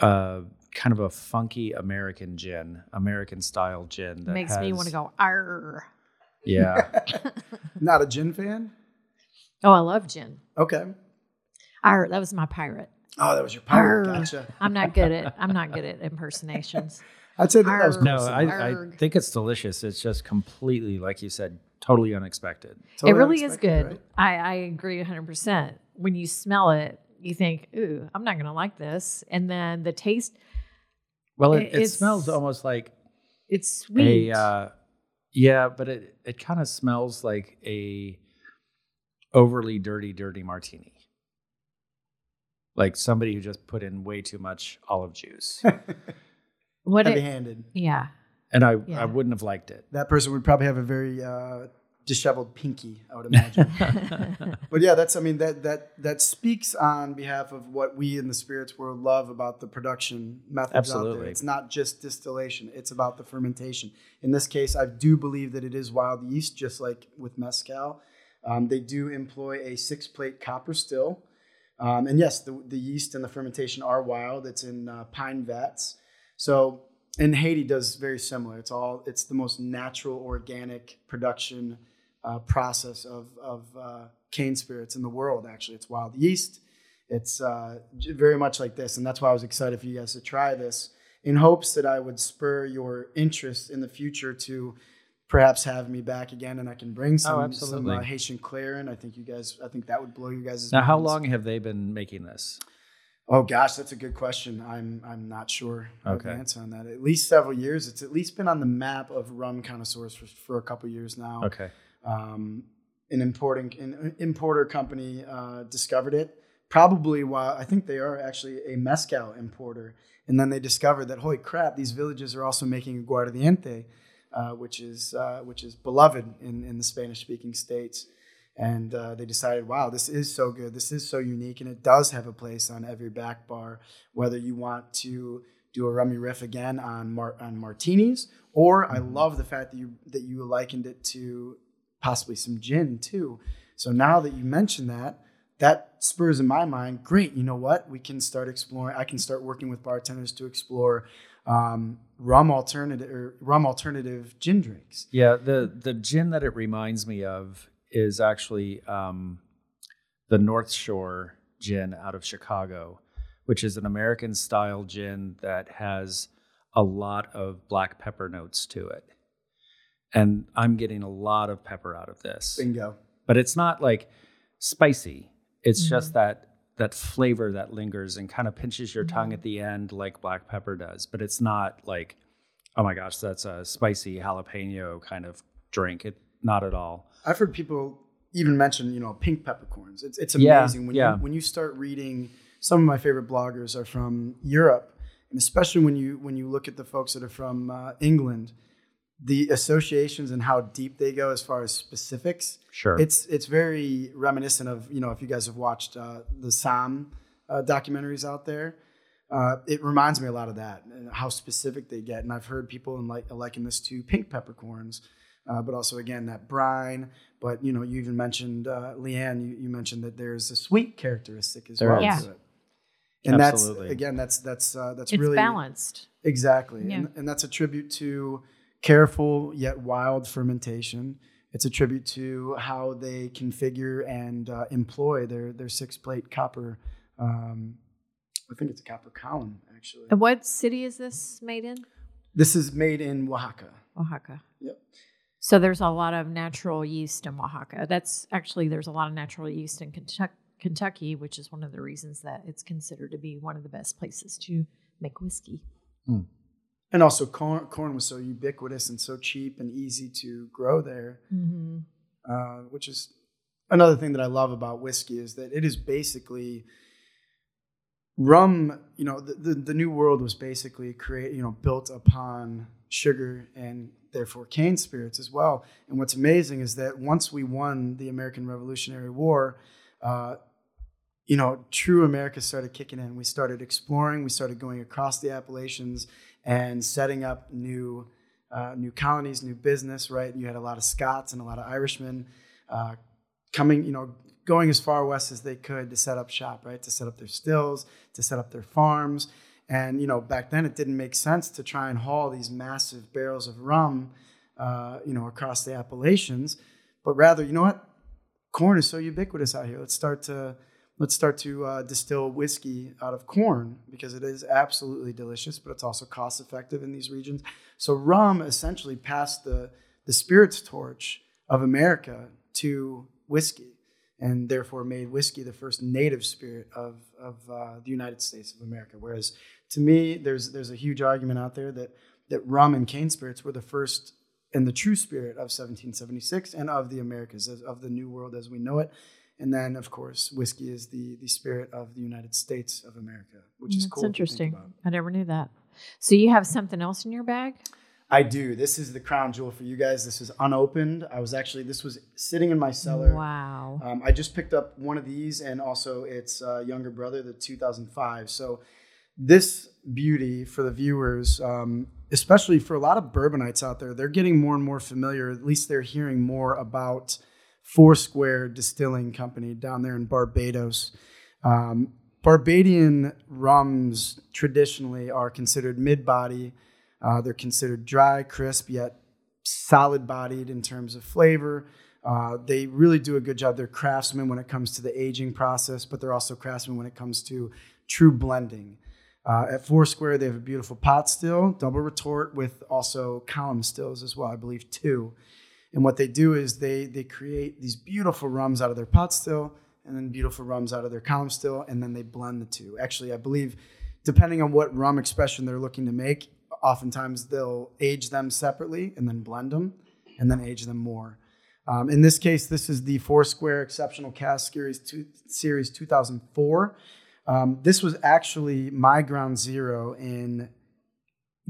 uh, kind of a funky American gin, American style gin. That makes has, me want to go, arr. Yeah. Not a gin fan? Oh, I love gin. Okay. Arr, that was my pirate. Oh, that was your pirate. Arr. Gotcha. I'm not good at I'm not good at impersonations. I'd say that, arg, that was no. I, I think it's delicious. It's just completely, like you said, totally unexpected. Totally it really is good. Right? I, I agree one hundred percent. When you smell it, you think, "Ooh, I'm not going to like this," and then the taste. Well, it, it smells almost like it's sweet. A, uh, yeah, but it it kind of smells like a overly dirty, dirty martini. Like somebody who just put in way too much olive juice. What heavy-handed. Yeah. And I, yeah. I wouldn't have liked it. That person would probably have a very uh, disheveled pinky, I would imagine. But yeah, that's I mean that that that speaks on behalf of what we in the spirits world love about the production methods. Absolutely. Out there. It's not just distillation, it's about the fermentation. In this case, I do believe that it is wild yeast, just like with mezcal. Um, they do employ a six-plate copper still. Um, and yes, the, the yeast and the fermentation are wild. It's in uh, pine vats. So, and Haiti does very similar. It's all, it's the most natural, organic production uh, process of, of uh, cane spirits in the world, actually. It's wild yeast. It's uh, very much like this. And that's why I was excited for you guys to try this in hopes that I would spur your interest in the future to perhaps have me back again and I can bring some, oh, some uh, Haitian Clarin. I think you guys, I think that would blow you guys' minds. Now, how long have they been making this? Oh gosh, that's a good question. I'm I'm not sure okay. the answer on that. At least several years. It's at least been on the map of rum connoisseurs for, for a couple of years now. Okay. Um, an importing an importer company uh, discovered it. Probably while I think they are actually a mezcal importer, and then they discovered that holy crap, these villages are also making aguardiente, uh, which is uh, which is beloved in, in the Spanish speaking states. And uh, they decided, wow, this is so good. This is so unique. And it does have a place on every back bar, whether you want to do a rummy riff again on mar- on martinis, or I love the fact that you that you likened it to possibly some gin too. So now that you mention that, that spurs in my mind, great, you know what? We can start exploring. I can start working with bartenders to explore um, rum alternative or rum alternative gin drinks. Yeah, the the gin that it reminds me of is actually um, the North Shore gin out of Chicago, which is an American-style gin that has a lot of black pepper notes to it. And I'm getting a lot of pepper out of this. Bingo. But it's not like spicy. It's mm-hmm. just that that flavor that lingers and kind of pinches your mm-hmm. tongue at the end like black pepper does. But it's not like, oh my gosh, that's a spicy jalapeno kind of drink. It, not at all. I've heard people even mention, you know, pink peppercorns. It's it's amazing yeah, when yeah. you when you start reading. Some of my favorite bloggers are from Europe, and especially when you when you look at the folks that are from uh, England, the associations and how deep they go as far as specifics. Sure, it's it's very reminiscent of, you know, if you guys have watched uh, the Somme uh, documentaries out there, uh, it reminds me a lot of that and how specific they get. And I've heard people in like liken this to pink peppercorns. Uh, but also, again, that brine. But, you know, you even mentioned, uh, Leanne, you, you mentioned that there's a sweet characteristic as there well yeah. to it. And Absolutely. that's, again, that's that's uh, that's it's really... It's balanced. Exactly. Yeah. And, and that's a tribute to careful yet wild fermentation. It's a tribute to how they configure and uh, employ their, their six-plate copper... Um, I think it's a copper column, actually. And what city is this made in? This is made in Oaxaca. Oaxaca. Yep. So there's a lot of natural yeast in Oaxaca. That's actually, there's a lot of natural yeast in Kentucky, Kentucky, which is one of the reasons that it's considered to be one of the best places to make whiskey. Mm. And also corn, corn was so ubiquitous and so cheap and easy to grow there, mm-hmm. uh, which is another thing that I love about whiskey is that it is basically... Rum, you know, the, the, the new world was basically create, you know, built upon sugar and therefore cane spirits as well. And what's amazing is that once we won the American Revolutionary War, uh, you know, true America started kicking in. We started exploring. We started going across the Appalachians and setting up new uh, new colonies, new business, right? You had a lot of Scots and a lot of Irishmen uh, coming, you know, going as far west as they could to set up shop, right? To set up their stills, to set up their farms. And, you know, back then it didn't make sense to try and haul these massive barrels of rum, uh, you know, across the Appalachians. But rather, you know what? Corn is so ubiquitous out here. Let's start to... Let's start to uh, distill whiskey out of corn, because it is absolutely delicious, but it's also cost effective in these regions. So rum essentially passed the, the spirits torch of America to whiskey, and therefore made whiskey the first native spirit of, of uh, the United States of America. Whereas to me, there's there's a huge argument out there that, that rum and cane spirits were the first and the true spirit of seventeen seventy-six and of the Americas, of the New World as we know it. And then, of course, whiskey is the, the spirit of the United States of America, which is cool. That's interesting. I never knew that. So you have something else in your bag? I do. This is the crown jewel for you guys. This is unopened. I was actually, this was sitting in my cellar. Wow. Um, I just picked up one of these, and also its uh, younger brother, the two thousand five. So this beauty for the viewers, um, especially for a lot of bourbonites out there, they're getting more and more familiar. At least they're hearing more about Foursquare Distilling Company down there in Barbados. Um, Barbadian rums traditionally are considered mid-body. Uh, they're considered dry, crisp, yet solid-bodied in terms of flavor. Uh, they really do a good job. They're craftsmen when it comes to the aging process, but they're also craftsmen when it comes to true blending. Uh, at Foursquare, they have a beautiful pot still, double retort, with also column stills as well, I believe two. And what they do is they they create these beautiful rums out of their pot still, and then beautiful rums out of their column still, and then they blend the two. Actually, I believe, depending on what rum expression they're looking to make, oftentimes they'll age them separately and then blend them, and then age them more. Um, in this case, this is the Foursquare Exceptional Cask Series two, Series two thousand four. Um, this was actually my ground zero in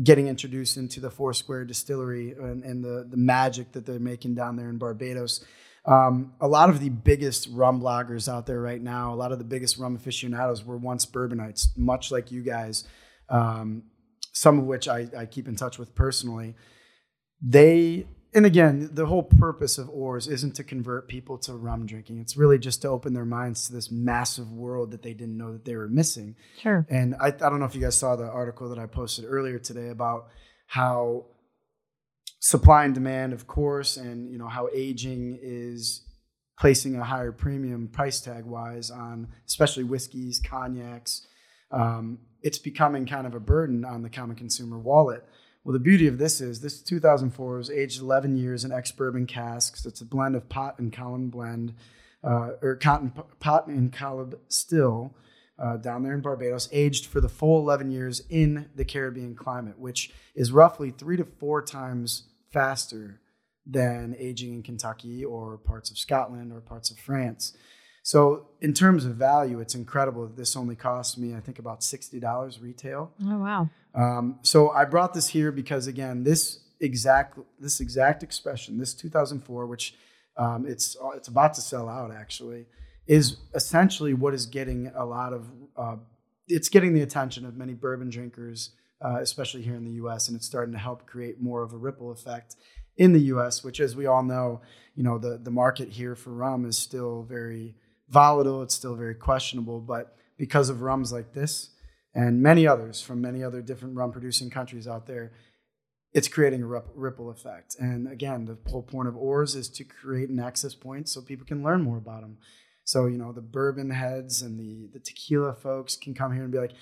getting introduced into the Foursquare distillery and, and the, the magic that they're making down there in Barbados. Um, a lot of the biggest rum bloggers out there right now, a lot of the biggest rum aficionados were once bourbonites, much like you guys, um, some of which I, I keep in touch with personally. They, and again, the whole purpose of Oars isn't to convert people to rum drinking. It's really just to open their minds to this massive world that they didn't know that they were missing. Sure. And I, I don't know if you guys saw the article that I posted earlier today about how supply and demand, of course, and you know how aging is placing a higher premium price tag wise on especially whiskeys, cognacs. Um, it's becoming kind of a burden on the common consumer wallet. Well, the beauty of this is this two thousand four was aged eleven years in ex-bourbon casks. It's a blend of pot and column blend, uh, or cotton, pot and column still uh, down there in Barbados, aged for the full eleven years in the Caribbean climate, which is roughly three to four times faster than aging in Kentucky or parts of Scotland or parts of France. So in terms of value, it's incredible. This only cost me, I think, about sixty dollars retail. Oh, wow. Um, so I brought this here because, again, this exact this exact expression, this two thousand four, which um, it's it's about to sell out, actually, is essentially what is getting a lot of, uh, it's getting the attention of many bourbon drinkers, uh, especially here in the U S, and it's starting to help create more of a ripple effect in the U S, which, as we all know, you know, the, the market here for rum is still very volatile. It's still very questionable, but because of rums like this and many others from many other different rum producing countries out there, it's creating a ripple effect. And again, the whole point of Oars is to create an access point so people can learn more about them. So, you know, the bourbon heads and the, the tequila folks can come here and be like,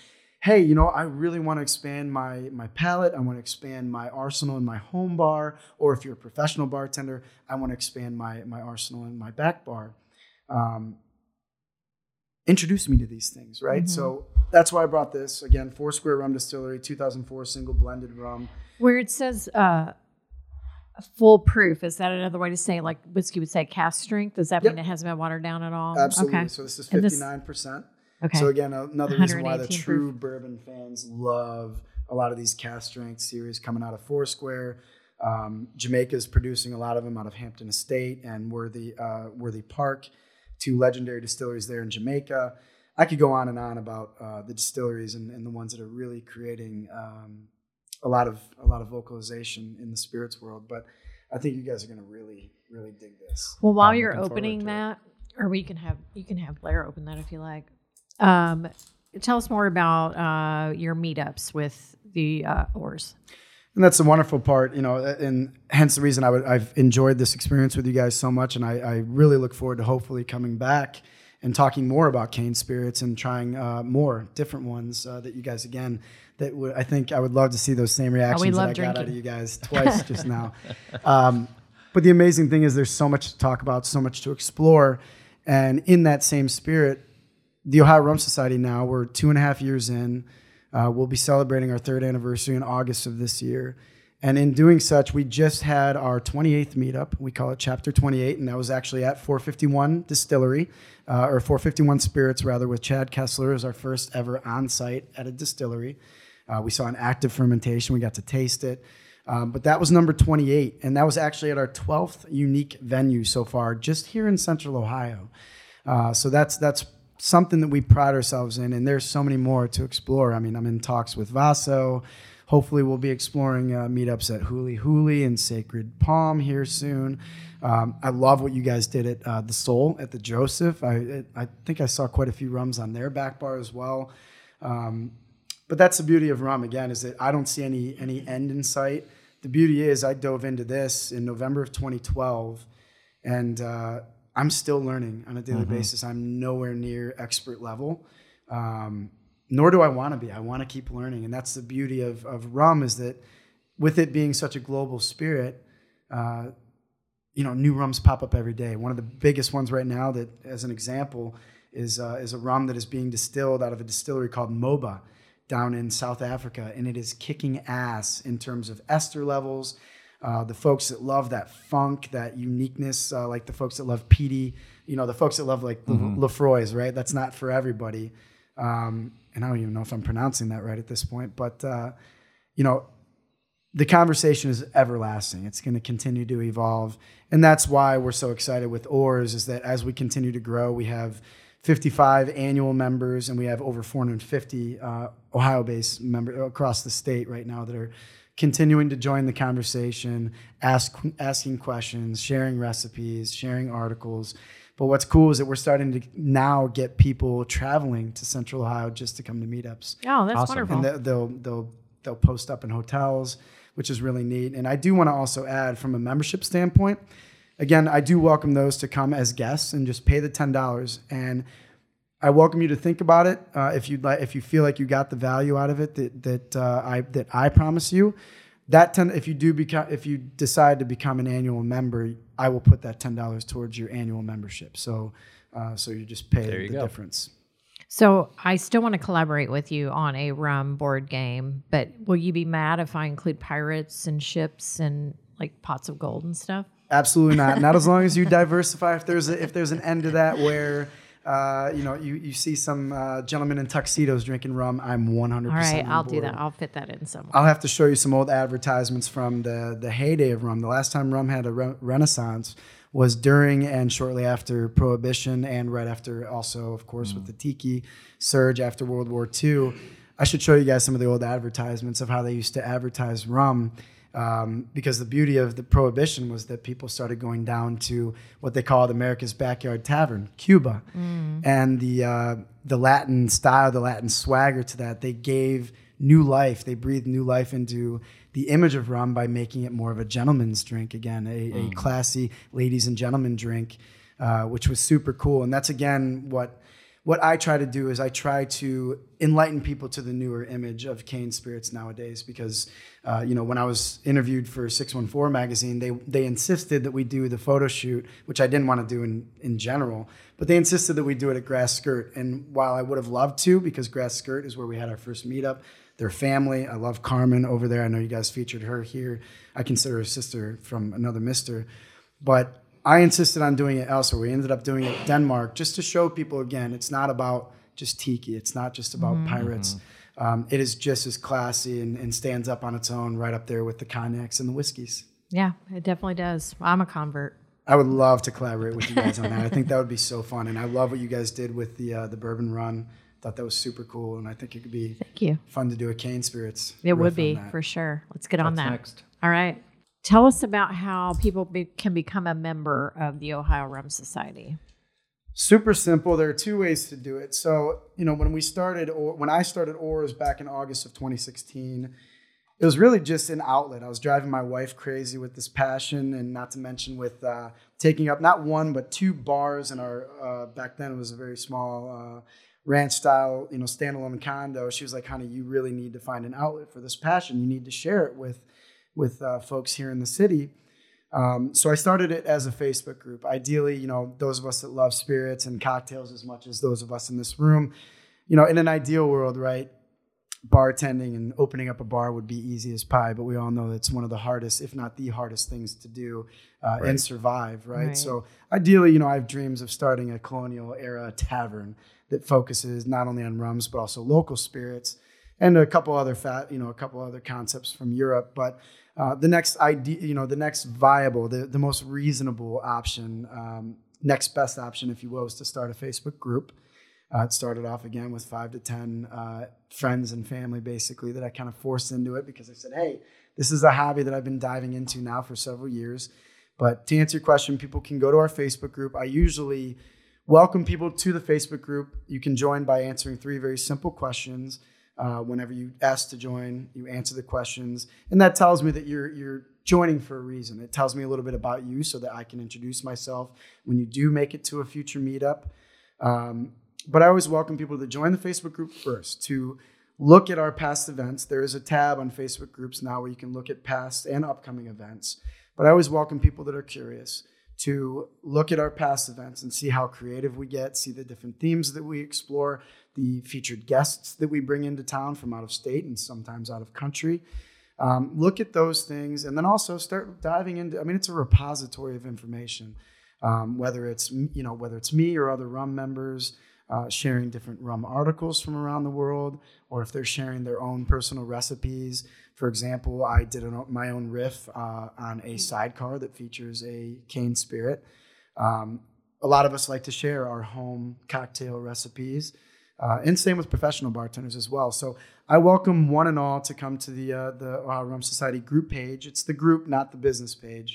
hey, you know, I really want to expand my my palate. I want to expand my arsenal in my home bar. Or if you're a professional bartender, I want to expand my my arsenal in my back bar. Um, introduce me to these things, right? Mm-hmm. So that's why I brought this. Again, Foursquare Rum Distillery, two thousand four single blended rum. Where it says uh, foolproof, is that another way to say, like whiskey would say cask strength? Does that yep. mean it hasn't been watered down at all? Absolutely. Okay. So this is fifty-nine percent. This, okay. So again, another reason why the true proof. Bourbon fans love a lot of these cask strength series coming out of Foursquare. Um, Jamaica's producing a lot of them out of Hampton Estate and Worthy, uh, Worthy Park. Two legendary distilleries there in Jamaica. I could go on and on about uh, the distilleries and, and the ones that are really creating um, a lot of a lot of vocalization in the spirits world, but I think you guys are going to really, really dig this. Well, while I'm you're opening that, it. or we can have you can have Blair open that if you like. Um, tell us more about uh, your meetups with the uh, O R S. And that's the wonderful part, you know, and hence the reason I would, I've enjoyed this experience with you guys so much, and I, I really look forward to hopefully coming back and talking more about Cane Spirits and trying uh, more different ones uh, that you guys, again, that w- I think I would love to see those same reactions oh, that I drinking. got out of you guys twice just now. Um, but the amazing thing is there's so much to talk about, so much to explore. And in that same spirit, the Ohio Rum Society now, we're two and a half years in. Uh, we'll be celebrating our third anniversary in August of this year. And in doing such, we just had our twenty-eighth meetup. We call it Chapter twenty-eight, and that was actually at four fifty-one Distillery, uh, or four fifty-one Spirits, rather, with Chad Kessler as our first ever on-site at a distillery. Uh, we saw an active fermentation. We got to taste it. Um, but that was number twenty-eight, and that was actually at our twelfth unique venue so far, just here in Central Ohio. Uh, so that's that's... something that we pride ourselves in, and there's so many more to explore. I mean, I'm in talks with Vaso. Hopefully we'll be exploring uh, meetups at Huli Huli and Sacred Palm here soon. Um, I love what you guys did at uh, The Soul at the Joseph. I it, I think I saw quite a few rums on their back bar as well. Um, but that's the beauty of rum, again, is that I don't see any any end in sight. The beauty is I dove into this in November of twenty twelve, and uh, I'm still learning on a daily mm-hmm. basis. I'm nowhere near expert level, um, nor do I want to be. I want to keep learning, and that's the beauty of, of rum, is that with it being such a global spirit, uh, you know, new rums pop up every day. One of the biggest ones right now, that as an example, is uh, is a rum that is being distilled out of a distillery called Moba down in South Africa, and it is kicking ass in terms of ester levels. Uh, the folks that love that funk, that uniqueness, uh, like the folks that love P D, you know, the folks that love like mm-hmm. Lefroy's, right? That's not for everybody. Um, and I don't even know if I'm pronouncing that right at this point, but, uh, you know, the conversation is everlasting. It's going to continue to evolve. And that's why we're so excited with O R S, is that as we continue to grow, we have fifty-five annual members, and we have over four hundred fifty uh, Ohio-based members across the state right now that are continuing to join the conversation, ask, asking questions, sharing recipes, sharing articles. But what's cool is that we're starting to now get people traveling to Central Ohio just to come to meetups. Oh, that's awesome. Wonderful. And they'll, they'll, they'll post up in hotels, which is really neat. And I do want to also add, from a membership standpoint, again, I do welcome those to come as guests and just pay the ten dollars. And I welcome you to think about it. Uh, if you'd like, if you feel like you got the value out of it that that uh, I that I promise you, that ten, if you do become, if you decide to become an annual member, I will put that ten dollars towards your annual membership. So, uh, so you just pay you the go. difference. So I still want to collaborate with you on a rum board game, but will you be mad if I include pirates and ships and like pots of gold and stuff? Absolutely not. Not as long as you diversify. If there's a, if there's an end to that where. Uh, you know, you, you see some uh, gentlemen in tuxedos drinking rum, I'm one hundred percent All right, I'll board. do that. I'll fit that in somewhere. I'll have to show you some old advertisements from the, the heyday of rum. The last time rum had a re- renaissance was during and shortly after Prohibition, and right after also, of course, mm. with the tiki surge after World War Two. I should show you guys some of the old advertisements of how they used to advertise rum. Um, because the beauty of the Prohibition was that people started going down to what they called America's Backyard Tavern, Cuba. Mm. And the uh, the Latin style, the Latin swagger to that, they gave new life. They breathed new life into the image of rum by making it more of a gentleman's drink, again, a, mm. a classy ladies and gentlemen drink, uh, which was super cool. And that's, again, what... What I try to do is I try to enlighten people to the newer image of Cane Spirits nowadays, because, uh, you know, when I was interviewed for six one four magazine, they they insisted that we do the photo shoot, which I didn't want to do in, in general, but they insisted that we do it at Grass Skirt. And while I would have loved to, because Grass Skirt is where we had our first meetup, their family, I love Carmen over there. I know you guys featured her here. I consider her sister from another mister, but I insisted on doing it elsewhere. We ended up doing it in Denmark, just to show people, again, it's not about just tiki. It's not just about mm-hmm. pirates. Um, it is just as classy and, and stands up on its own, right up there with the cognacs and the whiskeys. Yeah, it definitely does. I'm a convert. I would love to collaborate with you guys on that. I think that would be so fun. And I love what you guys did with the uh, the Bourbon Run. Thought that was super cool, and I think it could be Thank you. fun to do a Cane Spirits. It would be, for sure. Let's get That's on that. Next. All right. Tell us about how people be, can become a member of the Ohio Rum Society. Super simple. There are two ways to do it. So, you know, when we started, or when I started Oars back in August of twenty sixteen, it was really just an outlet. I was driving my wife crazy with this passion, and not to mention with uh, taking up not one but two bars in our uh, back then it was a very small. Uh, ranch style, you know, standalone condo. She was like, honey, you really need to find an outlet for this passion. You need to share it with, with uh, folks here in the city. Um, so I started it as a Facebook group. Ideally, you know, those of us that love spirits and cocktails as much as those of us in this room, you know, in an ideal world, right? Bartending and opening up a bar would be easy as pie, but we all know that's one of the hardest, if not the hardest things to do uh, right. and survive, right? right? So ideally, you know, I have dreams of starting a colonial era tavern that focuses not only on rums, but also local spirits and a couple other fat, you know, a couple other concepts from Europe. But uh, the next idea, you know, the next viable, the, the most reasonable option, um, next best option, if you will, is to start a Facebook group. Uh, it started off again with five to ten uh, friends and family, basically, that I kind of forced into it because I said, hey, this is a hobby that I've been diving into now for several years. But to answer your question, people can go to our Facebook group. I usually welcome people to the Facebook group. You can join by answering three very simple questions. Uh, whenever you ask to join, you answer the questions. And that tells me that you're you're joining for a reason. It tells me a little bit about you so that I can introduce myself when you do make it to a future meetup. Um, But I always welcome people to join the Facebook group first, to look at our past events. There is a tab on Facebook groups now where you can look at past and upcoming events. But I always welcome people that are curious to look at our past events and see how creative we get, see the different themes that we explore, the featured guests that we bring into town from out of state and sometimes out of country. Um, look at those things and then also start diving into, I mean, it's a repository of information, um, whether it's, you know, whether it's me or other rum members, Uh, sharing different rum articles from around the world, or if they're sharing their own personal recipes. For example, I did an, my own riff uh, on a sidecar that features a cane spirit. Um, a lot of us like to share our home cocktail recipes, uh, and same with professional bartenders as well. So I welcome one and all to come to the uh, the Ohio Rum Society group page. It's the group, not the business page,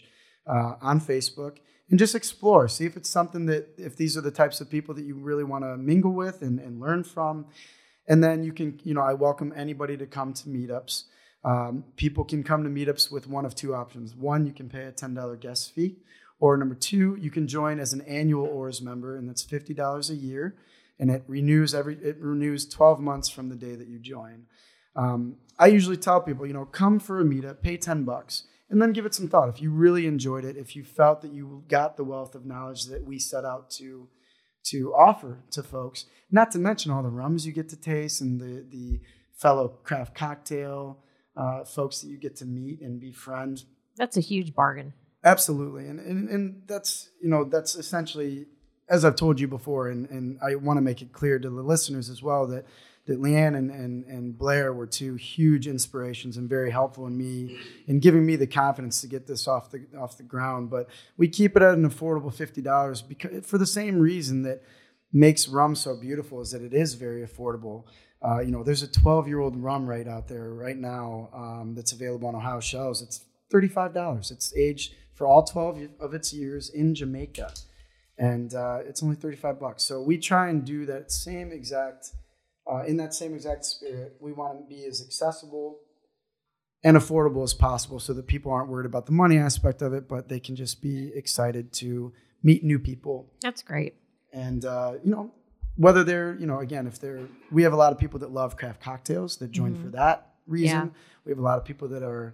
uh, on Facebook. And just explore, see if it's something that, if these are the types of people that you really want to mingle with and, and learn from. And then you can, you know, I welcome anybody to come to meetups. Um, people can come to meetups with one of two options. One, you can pay a ten dollars guest fee. Or number two, you can join as an annual O R S member, and that's fifty dollars a year. And it renews every, it renews twelve months from the day that you join. Um, I usually tell people, you know, come for a meetup, pay ten bucks. And then give it some thought. If you really enjoyed it, if you felt that you got the wealth of knowledge that we set out to to offer to folks, not to mention all the rums you get to taste and the, the fellow craft cocktail uh, folks that you get to meet and befriend. That's a huge bargain. Absolutely. And and, and that's, you know, that's essentially, as I've told you before, and, and I want to make it clear to the listeners as well that that Leanne and, and, and Blair were two huge inspirations and very helpful in me in giving me the confidence to get this off the off the ground. But we keep it at an affordable fifty dollars because, for the same reason that makes rum so beautiful, is that it is very affordable. Uh, you know, there's a twelve-year-old rum right out there right now um, that's available on Ohio shelves. It's thirty-five dollars. It's aged for all twelve of its years in Jamaica, and uh, it's only thirty-five bucks. So we try and do that same exact Uh, in that same exact spirit, we want to be as accessible and affordable as possible so that people aren't worried about the money aspect of it, but they can just be excited to meet new people. That's great. And, uh, you know, whether they're, you know, again, if they're, we have a lot of people that love craft cocktails that join mm-hmm. for that reason. Yeah. We have a lot of people that are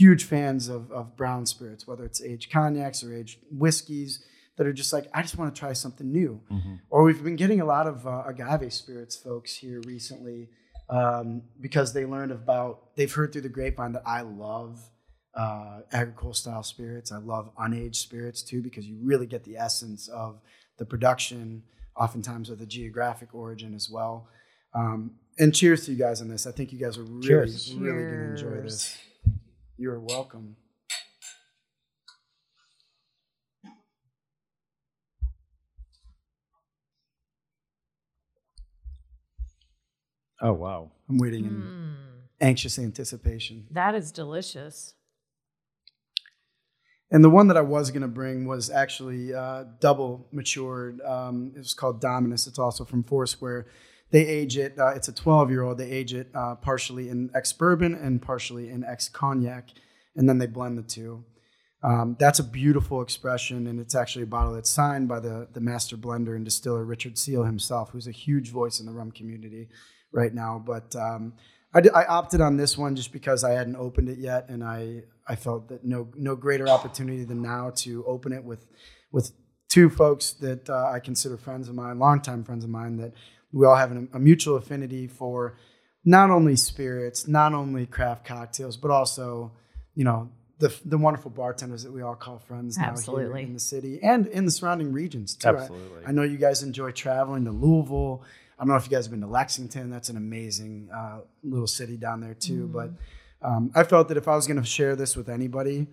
huge fans of, of brown spirits, whether it's aged cognacs or aged whiskeys, that are just like, I just want to try something new. Mm-hmm. Or we've been getting a lot of uh, agave spirits folks here recently um, because they learned about, they've heard through the grapevine that I love uh, agricole style spirits. I love unaged spirits too, because you really get the essence of the production, oftentimes of the geographic origin as well. Um, and cheers to you guys on this. I think you guys are really, cheers. really going to enjoy this. You're welcome. Oh, wow. I'm waiting mm. in anxious anticipation. That is delicious. And the one that I was going to bring was actually uh, double matured. Um, it was called Dominus. It's also from Foursquare. They age it. Uh, it's a twelve-year-old. They age it uh, partially in ex-bourbon and partially in ex-cognac, and then they blend the two. Um, that's a beautiful expression, and it's actually a bottle that's signed by the, the master blender and distiller, Richard Seal himself, who's a huge voice in the rum community right now. But um, I, d- I opted on this one just because I hadn't opened it yet, and I, I felt that no no greater opportunity than now to open it with, with two folks that uh, I consider friends of mine, longtime friends of mine, that we all have an, a mutual affinity for not only spirits, not only craft cocktails, but also, you know, the the wonderful bartenders that we all call friends now. Absolutely. Here in the city and in the surrounding regions too. Absolutely. I, I know you guys enjoy traveling to Louisville. I don't know if you guys have been to Lexington. That's an amazing uh, little city down there too. Mm. But um, I felt that if I was going to share this with anybody,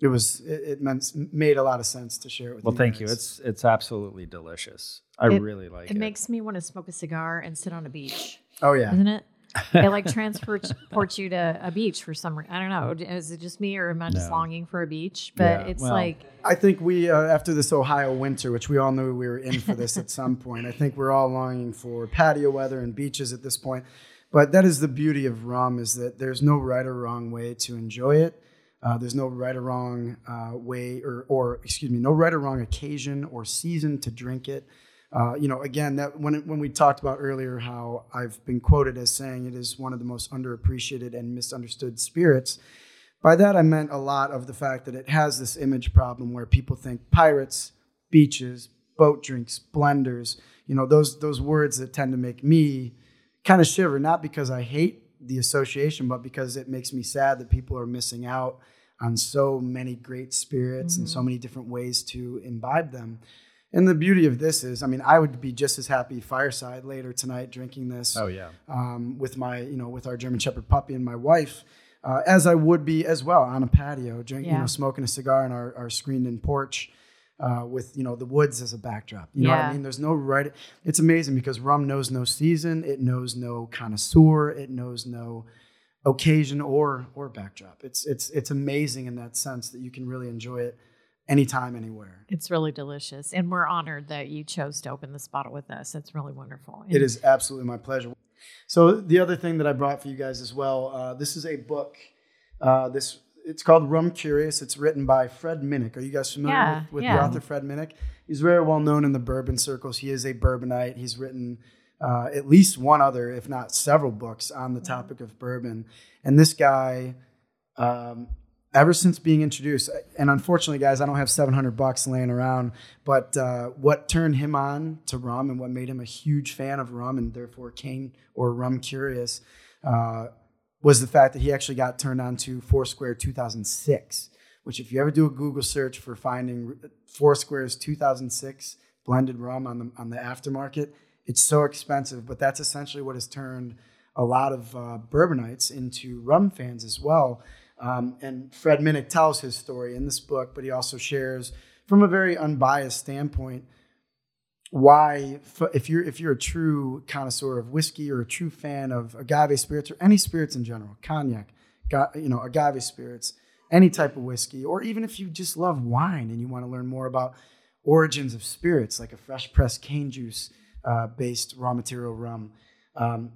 it was it, it meant made a lot of sense to share it with. Well, you thank guys. you. It's it's absolutely delicious. I it, really like it. It makes me want to smoke a cigar and sit on a beach. Oh yeah, isn't it? It like transports you to a beach for some reason. I don't know. Is it just me or am I just no. longing for a beach? But yeah, it's well, like. I think we, uh, after this Ohio winter, which we all knew we were in for this at some point, I think we're all longing for patio weather and beaches at this point. But that is the beauty of rum, is that there's no right or wrong way to enjoy it. Uh, there's no right or wrong uh, way or, or, excuse me, no right or wrong occasion or season to drink it. Uh, you know, again, that when it, when we talked about earlier how I've been quoted as saying it is one of the most underappreciated and misunderstood spirits, by that I meant a lot of the fact that it has this image problem where people think pirates, beaches, boat drinks, blenders, you know, those those words that tend to make me kind of shiver, not because I hate the association, but because it makes me sad that people are missing out on so many great spirits mm-hmm. and so many different ways to imbibe them. And the beauty of this is, I mean, I would be just as happy fireside later tonight drinking this. Oh, yeah. Um, with my, you know, with our German Shepherd puppy and my wife, uh, as I would be as well on a patio, drinking, yeah. you know, smoking a cigar on our, our screened-in porch uh, with, you know, the woods as a backdrop. You yeah. know what I mean? There's no right. It's amazing because rum knows no season. It knows no connoisseur. It knows no occasion or or backdrop. It's it's it's amazing in that sense that you can really enjoy it anytime, anywhere. It's really delicious. And we're honored that you chose to open this bottle with us. It's really wonderful. And it is absolutely my pleasure. So the other thing that I brought for you guys as well, uh, this is a book. Uh, this It's called Rum Curious. It's written by Fred Minnick. Are you guys familiar yeah, with, with yeah. the author Fred Minnick? He's very well known in the bourbon circles. He is a bourbonite. He's written uh, at least one other, if not several books on the topic of bourbon. And this guy... Um, Ever since being introduced, and unfortunately, guys, I don't have seven hundred bucks laying around, but uh, what turned him on to rum and what made him a huge fan of rum and therefore King or Rum Curious uh, was the fact that he actually got turned on to Foursquare two thousand six, which if you ever do a Google search for finding Foursquare's two thousand six blended rum on the, on the aftermarket, it's so expensive, but that's essentially what has turned a lot of uh, bourbonites into rum fans as well. Um, and Fred Minnick tells his story in this book, but he also shares from a very unbiased standpoint why, if you're if you're a true connoisseur of whiskey or a true fan of agave spirits or any spirits in general, cognac, you know, agave spirits, any type of whiskey, or even if you just love wine and you want to learn more about origins of spirits, like a fresh pressed cane juice uh, based raw material rum. Um,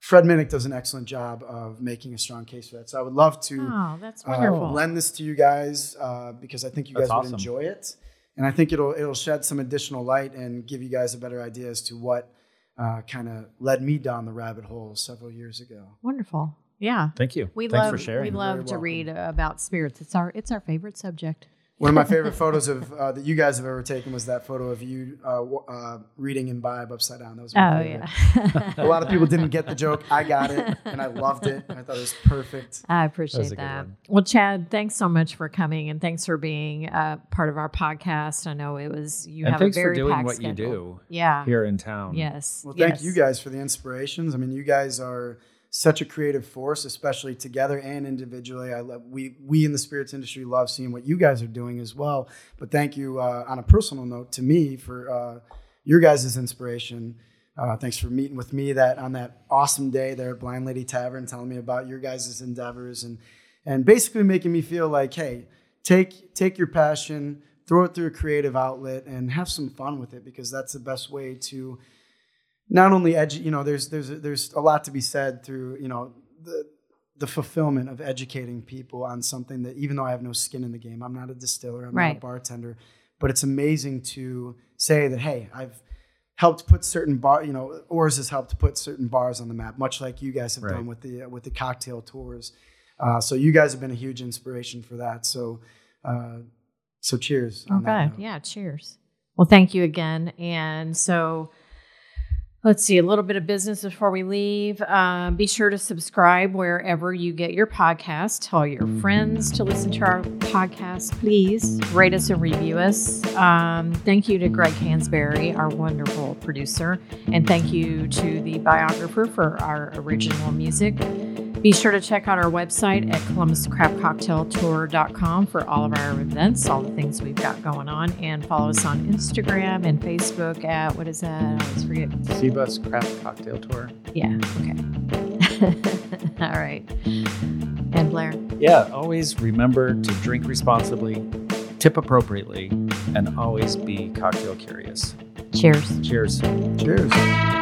Fred Minnick does an excellent job of making a strong case for that. So I would love to oh, that's wonderful. uh, lend this to you guys uh, because I think you that's guys awesome. would enjoy it. And I think it'll it'll shed some additional light and give you guys a better idea as to what uh, kind of led me down the rabbit hole several years ago. Wonderful. Yeah. Thank you. We Thanks love, for sharing. We love to welcome. read about spirits. It's our it's our favorite subject. One of my favorite photos of uh, that you guys have ever taken was that photo of you uh, uh, reading Imbibe upside down. That was my oh, favorite. Yeah. A lot of people didn't get the joke. I got it, and I loved it. I thought it was perfect. I appreciate that. that. Well, Chad, thanks so much for coming, and thanks for being uh, part of our podcast. I know it was you and have a very packed schedule. Thanks for doing what you do yeah. here in town. Yes. Well, thank yes. you guys for the inspirations. I mean, you guys are such a creative force, especially together and individually. I love we we in the spirits industry love seeing what you guys are doing as well. But thank you uh, on a personal note to me for uh, your guys' inspiration. Uh, thanks for meeting with me that on that awesome day there at Blind Lady Tavern, telling me about your guys' endeavors and and basically making me feel like, hey, take take your passion, throw it through a creative outlet, and have some fun with it, because that's the best way to not only edu- you know, there's there's there's a lot to be said through, you know, the the fulfillment of educating people on something that, even though I have no skin in the game, I'm not a distiller, I'm right. not a bartender, but it's amazing to say that, hey, I've helped put certain bar, you know, Oars has helped put certain bars on the map, much like you guys have right. done with the uh, with the cocktail tours. Uh, so you guys have been a huge inspiration for that. So, uh, so cheers. Okay, on that note. Yeah, cheers. Well, thank you again. And so, let's see, a little bit of business before we leave. Um, be sure to subscribe wherever you get your podcast. Tell your friends to listen to our podcast. Please rate us and review us. Um, thank you to Greg Hansberry, our wonderful producer. And thank you to the biographer for our original music. Be sure to check out our website at Columbus Craft Cocktail Tour dot com for all of our events, all the things we've got going on, and follow us on Instagram and Facebook at, what is that? I always forget. Cbus Craft Cocktail Tour. Yeah, okay. All right. And Blair? Yeah, always remember to drink responsibly, tip appropriately, and always be cocktail curious. Cheers. Cheers. Cheers.